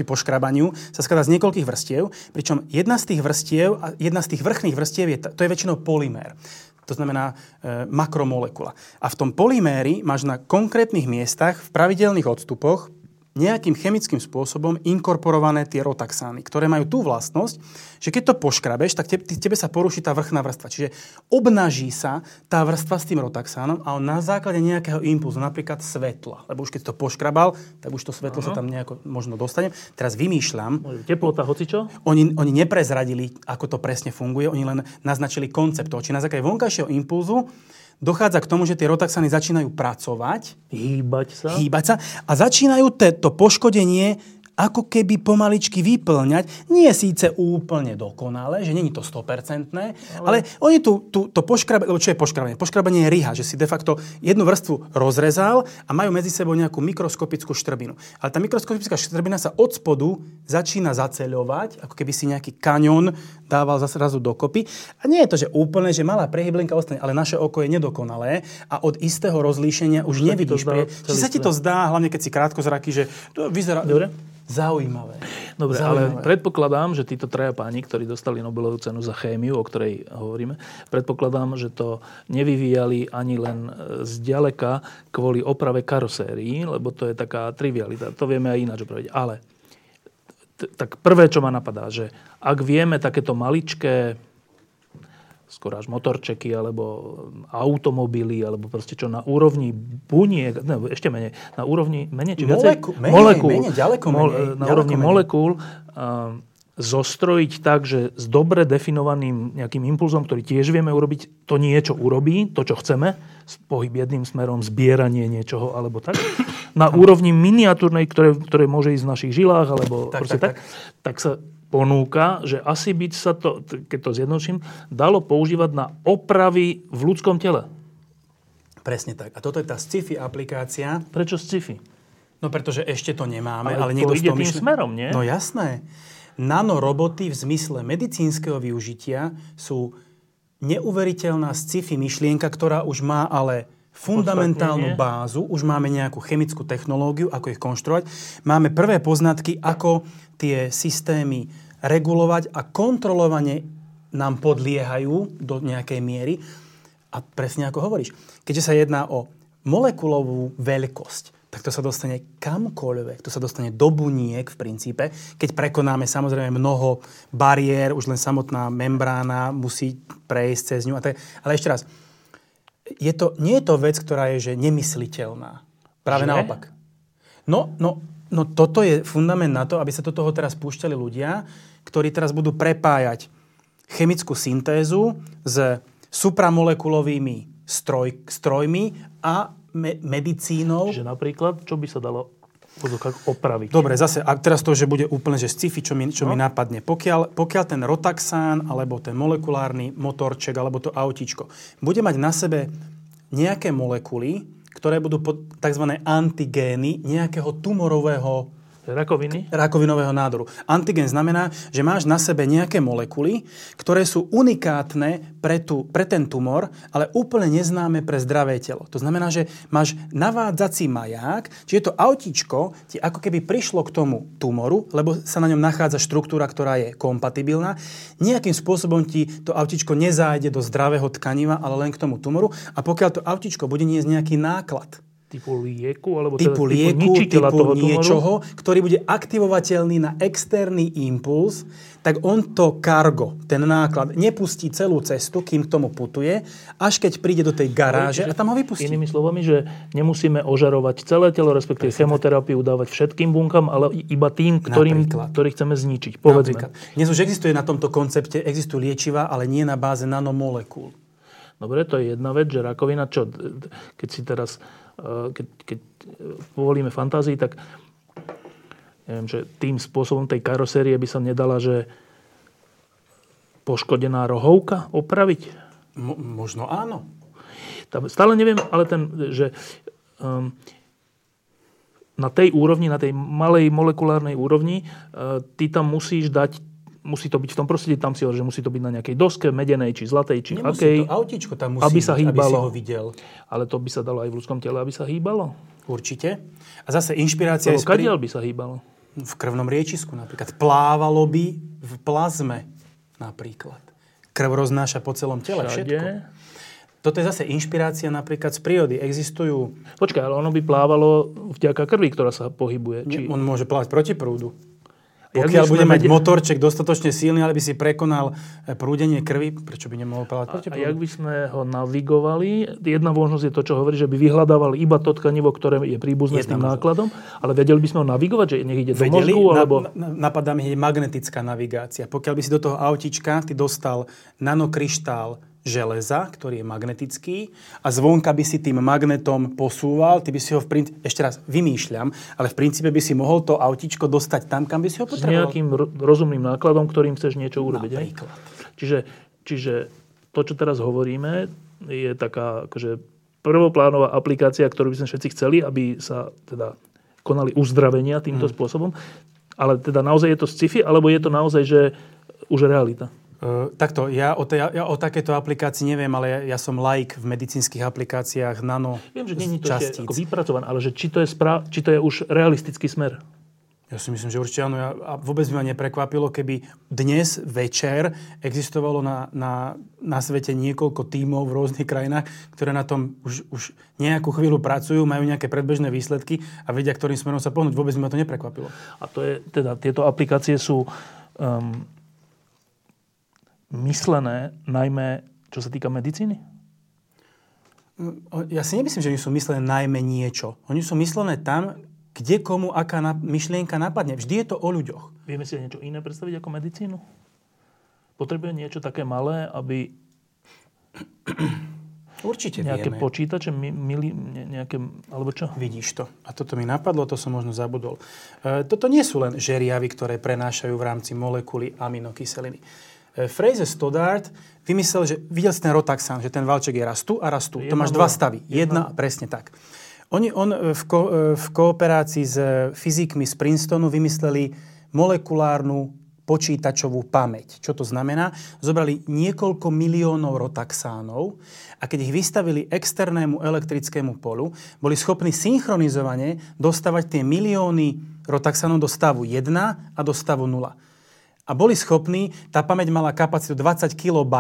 poškrabaniu sa skladá z niekoľkých vrstiev, pričom jedna z tých vrchných vrstiev je, to je väčšinou polymér. To znamená makromolekula. A v tom polyméri máš na konkrétnych miestach v pravidelných odstupoch nejakým chemickým spôsobom inkorporované tie rotaxány, ktoré majú tú vlastnosť, že keď to poškrabeš, tak tebe sa poruší tá vrchná vrstva. Čiže obnaží sa tá vrstva s tým rotaxánom a on na základe nejakého impulzu, napríklad svetla, lebo už keď to poškrabal, tak už to svetlo sa tam nejako možno dostane. Teraz vymýšľam. Teplota, hocičo? Oni neprezradili, ako to presne funguje, oni len naznačili koncept toho. Čiže na základe vonkajšieho impulzu dochádza k tomu, že tie rotaxány začínajú pracovať, hýbať sa a začínajú to poškodenie ako keby pomaličky vyplňať. Nie síce úplne dokonale, že není to 100%, ale oni to poškrabanie, lebo čo je poškrabanie? Poškrabanie je riha, že si de facto jednu vrstvu rozrezal a majú medzi sebou nejakú mikroskopickú štrbinu. Ale tá mikroskopická štrbina sa od spodu začína zaceľovať, ako keby si nejaký kaňon dával zrazu dokopy. A nie je to, že úplne, že malá prehyblenka ostane, ale naše oko je nedokonalé a od istého rozlíšenia už nevidíš. Či sa ti to zdá, hlavne keď si krátkozraký, že to vyzerá... Dobre. Zaujímavé. Dobre, zaujímavé. Ale predpokladám, že títo traja páni, ktorí dostali Nobelovú cenu za chémiu, o ktorej hovoríme, predpokladám, že to nevyvíjali ani len zďaleka kvôli oprave karosérií, lebo to je taká trivialita. To vieme aj ináč opraviť. Ale tak prvé, čo ma napadá, že ak vieme takéto maličké skoro až motorčeky, alebo automobily, alebo proste čo na úrovni buniek, ne, ešte menej, na úrovni menej, či molekúl, na úrovni molekúl zostrojiť tak, že s dobre definovaným nejakým impulzom, ktorý tiež vieme urobiť, to niečo urobí, to, čo chceme, pohyb jedným smerom, zbieranie niečoho, alebo tak, na úrovni miniatúrnej, ktoré môže ísť v našich žilách, alebo proste tak sa ponúka, že asi by sa to, keď to zjednočím, dalo používať na opravy v ľudskom tele. Presne tak. A toto je tá sci-fi aplikácia. Prečo sci-fi? No pretože ešte to nemáme, ale niekto ide tým smerom, nie? No jasné. Nanoroboty v zmysle medicínskeho využitia sú neuveriteľná sci-fi myšlienka, ktorá už má ale fundamentálnu bázu. Už máme nejakú chemickú technológiu, ako ich konštruovať. Máme prvé poznatky, ako tie systémy regulovať a kontrolovanie nám podliehajú do nejakej miery. A presne ako hovoríš, keďže sa jedná o molekulovú veľkosť, tak to sa dostane kamkoľvek. To sa dostane do buniek v princípe. Keď prekonáme samozrejme mnoho bariér, už len samotná membrána musí prejsť cez ňu. Ale ešte raz, nie je to vec, ktorá je že nemysliteľná. Práve naopak. No toto je fundament na to, aby sa do toho teraz púšťali ľudia, ktorí teraz budú prepájať chemickú syntézu s supramolekulovými strojmi a medicínou. Že napríklad, čo by sa dalo opraviť? Dobre, zase, a teraz to, že bude úplne že sci-fi, čo mi napadne. Pokiaľ ten rotaxan, alebo ten molekulárny motorček, alebo to autíčko, bude mať na sebe nejaké molekuly, ktoré budú tzv. Antigény nejakého tumorového... Rakovinového nádoru. Antigen znamená, že máš na sebe nejaké molekuly, ktoré sú unikátne pre ten tumor, ale úplne neznáme pre zdravé telo. To znamená, že máš navádzací maják, čiže to autíčko ti ako keby prišlo k tomu tumoru, lebo sa na ňom nachádza štruktúra, ktorá je kompatibilná. Nejakým spôsobom ti to autíčko nezájde do zdravého tkaniva, ale len k tomu tumoru. A pokiaľ to autíčko bude niesť nejaký náklad, typu lieku, alebo typu niečoho, ktorý bude aktivovateľný na externý impuls, tak on to kargo, ten náklad, nepustí celú cestu, kým k tomu putuje, až keď príde do tej garáže a tam ho vypustí. Inými slovami, že nemusíme ožarovať celé telo, respektíve chemoterapiu dávať všetkým bunkám, ale iba tým, ktorý chceme zničiť. Povedzme. Dnes už existuje na tomto koncepte, existujú liečiva, ale nie na báze nanomolekúl. Dobre, to je jedna vec, že rakovina, čo keď si teraz keď povolíme fantázii, tak neviem, že tým spôsobom tej karosérie by sa nedala, že poškodená rohovka opraviť? Možno áno. Stále neviem, ale na tej úrovni, na tej malej molekulárnej úrovni, ty tam musíš dať. Musí to byť v tom prostredí, tam si hovorí, že musí to byť na nejakej doske, medenej, či zlatej, či nemusí akej. Nemusí to autíčko tam musí, aby sa hýbalo, aby si ho videl. Ale to by sa dalo aj v ľudskom tele, aby sa hýbalo. Určite. A zase inšpirácia... Kadiaľ by sa hýbalo? V krvnom riečisku napríklad. Plávalo by v plazme napríklad. Krv roznáša po celom tele všetko. Toto je zase inšpirácia napríklad z prírody. Existujú... Počkaj, ale ono by plávalo vďaka krvi, ktorá sa pohybuje. Či... On môže plávať proti prúdu. Pokiaľ bude mať motorček dostatočne silný, ale by si prekonal prúdenie krvi, prečo by nemohol plávať proti prúdu? A jak by sme ho navigovali? Jedna možnosť je to, čo hovorí, že by vyhľadával iba to tkanivo, ktoré je príbuzné s tým nákladom, ale vedeli by sme ho navigovať, že nech ide do mozgu? Alebo... Napadá mi magnetická navigácia. Pokiaľ by si do toho autíčka ty dostal nanokryštál železa, ktorý je magnetický a zvonka by si tým magnetom posúval, ty by si ho ešte raz vymýšľam, ale v princípe by si mohol to autíčko dostať tam, kam by si ho potreboval. S nejakým rozumným nákladom, ktorým chceš niečo urobiť. Napríklad. Čiže to, čo teraz hovoríme, je taká akože prvoplánová aplikácia, ktorú by sme všetci chceli, aby sa teda konali uzdravenia týmto spôsobom. Ale teda naozaj je to sci-fi, alebo je to naozaj, že už realita? Takto, ja o takéto aplikácii neviem, ale ja som laik v medicínskych aplikáciách nano častíc. Viem, že nie je to ešte ako vypracované, ale že či to je už realistický smer? Ja si myslím, že určite áno. A vôbec by ma neprekvapilo, keby dnes večer existovalo na svete niekoľko tímov v rôznych krajinách, ktoré na tom už nejakú chvíľu pracujú, majú nejaké predbežné výsledky a vedia, ktorým smerom sa pohnúť. Vôbec by ma to neprekvapilo. A to je, teda tieto aplikácie sú... myslené najmä, čo sa týka medicíny? Ja si nemyslím, že oni sú myslené najmä niečo. Oni sú myslené tam, kde komu aká myšlienka napadne. Vždy je to o ľuďoch. Vieme si niečo iné predstaviť ako medicínu? Potrebuje niečo také malé, aby... Určite nejaké vieme. Nejaké počítače, nejaké... Alebo čo? Vidíš to. A toto mi napadlo, to som možno zabudol. Toto nie sú len žeriavy, ktoré prenášajú v rámci molekuly aminokyseliny. Fraser Stoddart vymyslel, že videl si ten rotaxan, že ten valček je raz tu a raz tu. To máš dva stavy. Jedna, presne tak. On v kooperácii s fyzikmi z Princetonu vymysleli molekulárnu počítačovú pamäť. Čo to znamená? Zobrali niekoľko miliónov rotaxánov a keď ich vystavili externému elektrickému polu, boli schopní synchronizovane dostavať tie milióny rotaxánov do stavu 1 a do stavu 0. A boli schopní, tá pamäť mala kapacitu 20 KB,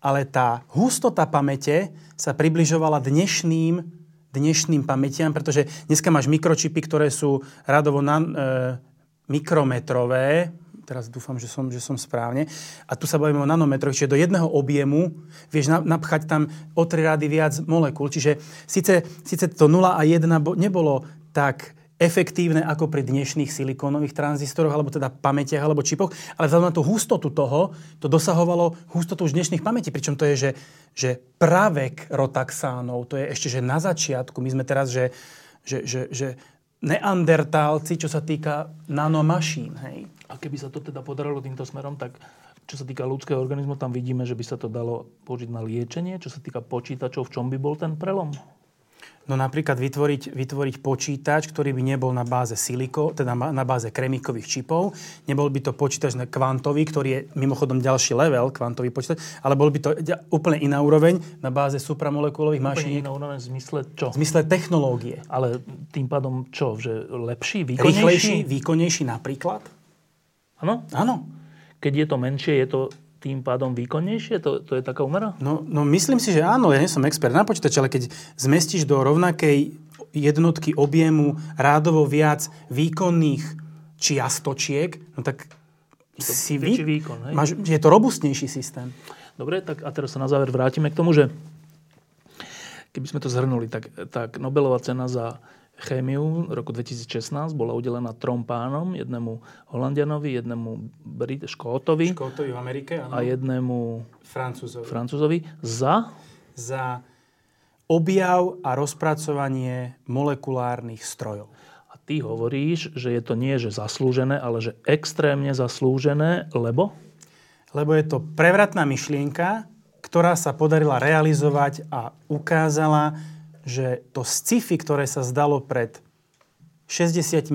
ale tá hustota pamäte sa približovala dnešným pamätiam, pretože dneska máš mikročipy, ktoré sú radovo mikrometrové, teraz dúfam, že som správne, a tu sa bavíme o nanometroch, čiže do jedného objemu vieš napchať tam o 3 rady viac molekúl, čiže síce to 0 a 1 nebolo tak efektívne ako pri dnešných silikónových tranzistoroch, alebo teda pamätiach, alebo čipoch, ale vzhľadom na tú hustotu toho, to dosahovalo hustotu už dnešných pamätí, pričom to je, že pravek rotaxánov, to je ešte, že na začiatku, my sme teraz, že neandertálci, čo sa týka nanomašín, hej. A keby sa to teda podarilo týmto smerom, tak čo sa týka ľudského organizmu, tam vidíme, že by sa to dalo použiť na liečenie, čo sa týka počítačov, v čom by bol ten prelom? No napríklad vytvoriť počítač, ktorý by nebol na báze teda na báze kremíkových čipov, nebol by to počítač na kvantový, ktorý je mimochodom ďalší level, kvantový počítač, ale bol by to úplne iná úroveň na báze supramolekulových mašiniek. Úplne iná úroveň v zmysle čo? V zmysle technológie. Ale tým pádom čo? Že lepší, výkonnejší? Rýchlejší, výkonnejší napríklad? Áno? Áno. Keď je to menšie, je to... tým pádom výkonnejšie? To je taká úmera? No myslím si, že áno. Ja nie som expert na počítače, ale keď zmestíš do rovnakej jednotky objemu rádovo viac výkonných čiastočiek, no tak si výkon, je to robustnejší systém. Dobre, tak a teraz sa na záver vrátime k tomu, že keby sme to zhrnuli, tak Nobelová cena za chémiu roku 2016 bola udelená trom pánom, jednému Holandianovi, jednému Škótovi v Amerike, áno, a jednému Francúzovi za objav a rozpracovanie molekulárnych strojov. A ty hovoríš, že je to nie že zaslúžené, ale že extrémne zaslúžené, lebo? Lebo je to prevratná myšlienka, ktorá sa podarila realizovať a ukázala, že to sci-fi, ktoré sa zdalo pred 60-70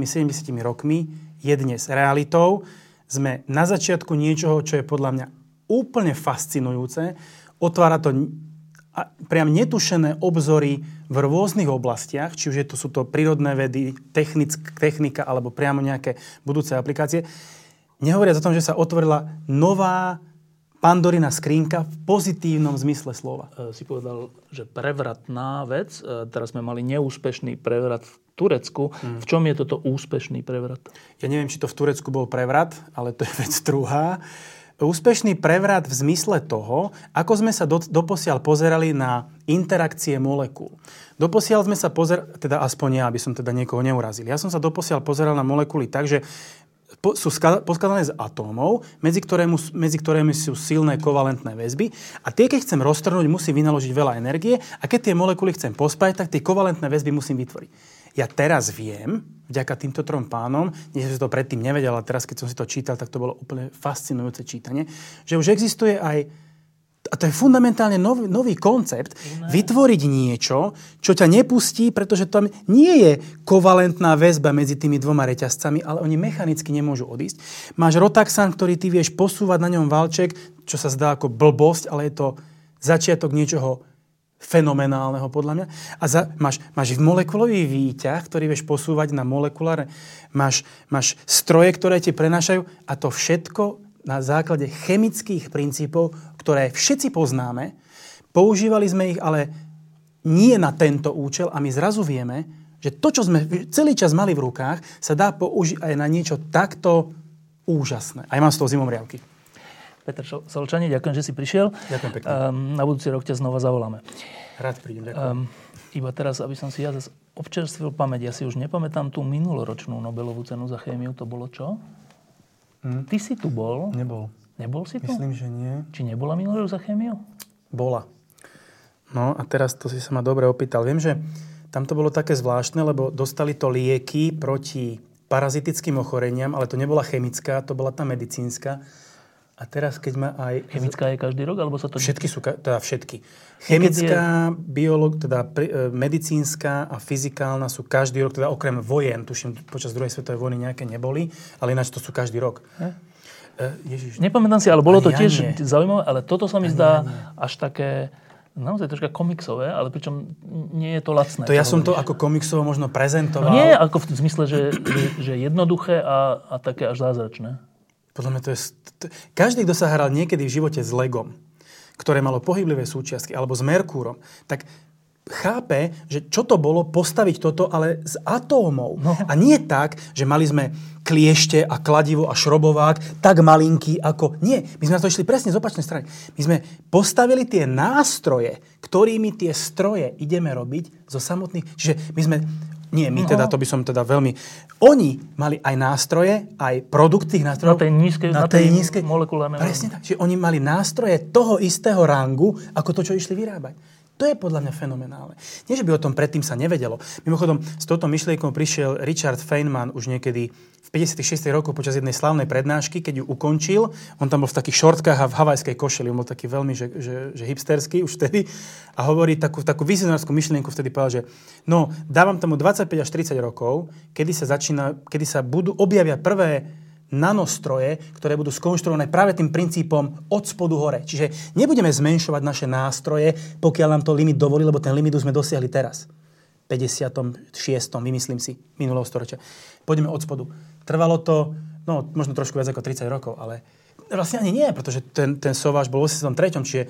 rokmi, je dnes realitou. Sme na začiatku niečoho, čo je podľa mňa úplne fascinujúce. Otvára to priam netušené obzory v rôznych oblastiach, či už sú to prírodné vedy, technika alebo priamo nejaké budúce aplikácie. Nehovoriac o tom, že sa otvorila nová Pandorina skrinka v pozitívnom zmysle slova. Si povedal, že prevratná vec. Teraz sme mali neúspešný prevrat v Turecku. V čom je toto úspešný prevrat? Ja neviem, či to v Turecku bol prevrat, ale to je vec druhá. Úspešný prevrat v zmysle toho, ako sme sa doposiaľ pozerali na interakcie molekúl. Doposiaľ sme sa pozerali, teda aspoň ja, aby som teda niekoho neurazil. Ja som sa doposiaľ pozeral na molekuly tak, že sú poskladané z atómov, medzi ktorými sú silné kovalentné väzby a tie, keď chcem roztrhnúť, musím vynaložiť veľa energie a keď tie molekuly chcem pospájať, tak tie kovalentné väzby musím vytvoriť. Ja teraz viem, vďaka týmto trom pánom, nie som si to predtým nevedel, ale teraz, keď som si to čítal, tak to bolo úplne fascinujúce čítanie, že už existuje aj, a to je fundamentálne nový koncept, vytvoriť niečo, čo ťa nepustí, pretože tam nie je kovalentná väzba medzi tými dvoma reťazcami, ale oni mechanicky nemôžu odísť. Máš rotaxan, ktorý ty vieš posúvať na ňom valček, čo sa zdá ako blbosť, ale je to začiatok niečoho fenomenálneho, podľa mňa. A máš molekulový výťah, ktorý vieš posúvať na molekulárne. Máš stroje, ktoré ti prenášajú a to všetko na základe chemických princípov, ktoré všetci poznáme. Používali sme ich, ale nie na tento účel a my zrazu vieme, že to, čo sme celý čas mali v rukách, sa dá použiť aj na niečo takto úžasné. A ja mám z toho zimom riavky. Petr Solčani, ďakujem, že si prišiel. Ďakujem pekne. Na budúci rok ťa znova zavoláme. Rád prídem, ďakujem. Iba teraz, aby som si ja zase občerstvil pamäť. Ja si už nepamätám tú minuloročnú Nobelovú cenu za chémiu. To bolo čo? Ty si tu bol? Nebol. Nebol si tu? Myslím, že nie. Či nebola minulého za chémiu? Bola. No a teraz to si sa ma dobre opýtal. Viem, že tam to bolo také zvláštne, lebo dostali to lieky proti parazitickým ochoreniam, ale to nebola chemická, to bola tá medicínska. A teraz, keď ma aj... Chemická je každý rok, alebo sa to... Všetky sú, teda všetky. Chemická, medicínska a fyzikálna sú každý rok, teda okrem vojen, tuším, počas druhej svetovej vojny nejaké neboli, ale ináč to sú každý rok. Nepamätám si, ale bolo to tiež zaujímavé, ale toto sa mi zdá až také, naozaj troška komiksové, ale pričom nie je to lacné. To ja som to ako komiksovo možno prezentoval. No nie, ako v zmysle, že jednoduché a také až zázračné. Podľa mňa to je... Každý, kto sa hral niekedy v živote s Legom, ktoré malo pohyblivé súčiastky, alebo s Merkúrom, tak chápe, že čo to bolo postaviť toto, ale z atómov. No. A nie tak, že mali sme kliešte a kladivo a šrobovák tak malinký ako... Nie, my sme na to išli presne z opačnej strany. My sme postavili tie nástroje, ktorými tie stroje ideme robiť zo samotných... Čiže my sme... Nie, my teda, to by som teda veľmi... Oni mali aj nástroje, aj produkt tých nástrojov. Na tej nízkej molekulárnej. Presne tak. Čiže oni mali nástroje toho istého rangu, ako to, čo išli vyrábať. To je podľa mňa fenomenálne. Nie, že by o tom predtým sa nevedelo. Mimochodom, s touto myšlienkou prišiel Richard Feynman už niekedy v 56. rokoch počas jednej slávnej prednášky, keď ju ukončil. On tam bol v takých šortkách a v havajskej košeli. On bol taký veľmi že hipsterský už vtedy. A hovorí takú vizionárskú myšlienku, vtedy povedal, že no, dávam tomu 25 až 30 rokov, kedy sa objavia prvé nanostroje, ktoré budú skonštruované práve tým princípom od spodu hore. Čiže nebudeme zmenšovať naše nástroje, pokiaľ nám to limit dovolí, lebo ten limit sme dosiahli teraz. 56. vymyslím si, minulého storočia. Poďme od spodu. Trvalo to, no možno trošku viac ako 30 rokov, ale vlastne ani nie, pretože ten Sauvage bol v 83. Čiže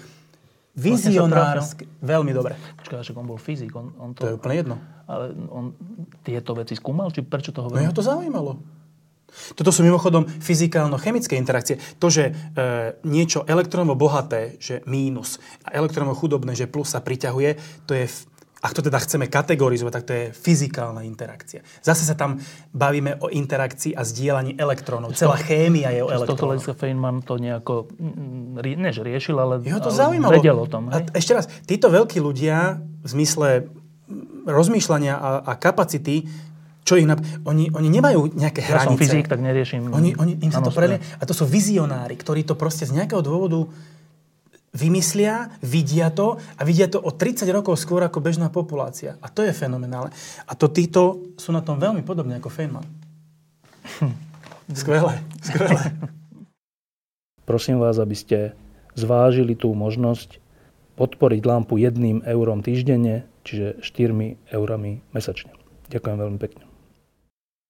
vizionársk, veľmi dobre. Počkaj, že on bol fyzik. On to je úplne jedno. Ale on tieto veci skúmal? Či prečo to hovoril? No jeho to zaujímalo. Toto sú mimochodom fyzikálno-chemické interakcie. To, že niečo elektrónovo bohaté, že mínus, a elektrónovo chudobné, že plus sa priťahuje, to je, ak to teda chceme kategorizovať, tak to je fyzikálna interakcia. Zase sa tam bavíme o interakcii a zdieľaní elektrónov. Celá chémia je o elektrónoch. Z tohto hľadiska Feynman to nejako, než riešil, ale vedel o tom. A ešte raz, títo veľkí ľudia v zmysle rozmýšľania a kapacity, čo ich oni nemajú nejaké hranice. Ja som fyzik, tak neriešim. Oni im sa to prelie. A to sú vizionári, ktorí to proste z nejakého dôvodu vymyslia, vidia to o 30 rokov skôr ako bežná populácia. A to je fenomenálne. A to títo sú na tom veľmi podobne ako Feynman. Skvelé. Prosím vás, aby ste zvážili tú možnosť podporiť lampu 1 € týždenne, čiže 4 € mesačne. Ďakujem veľmi pekne.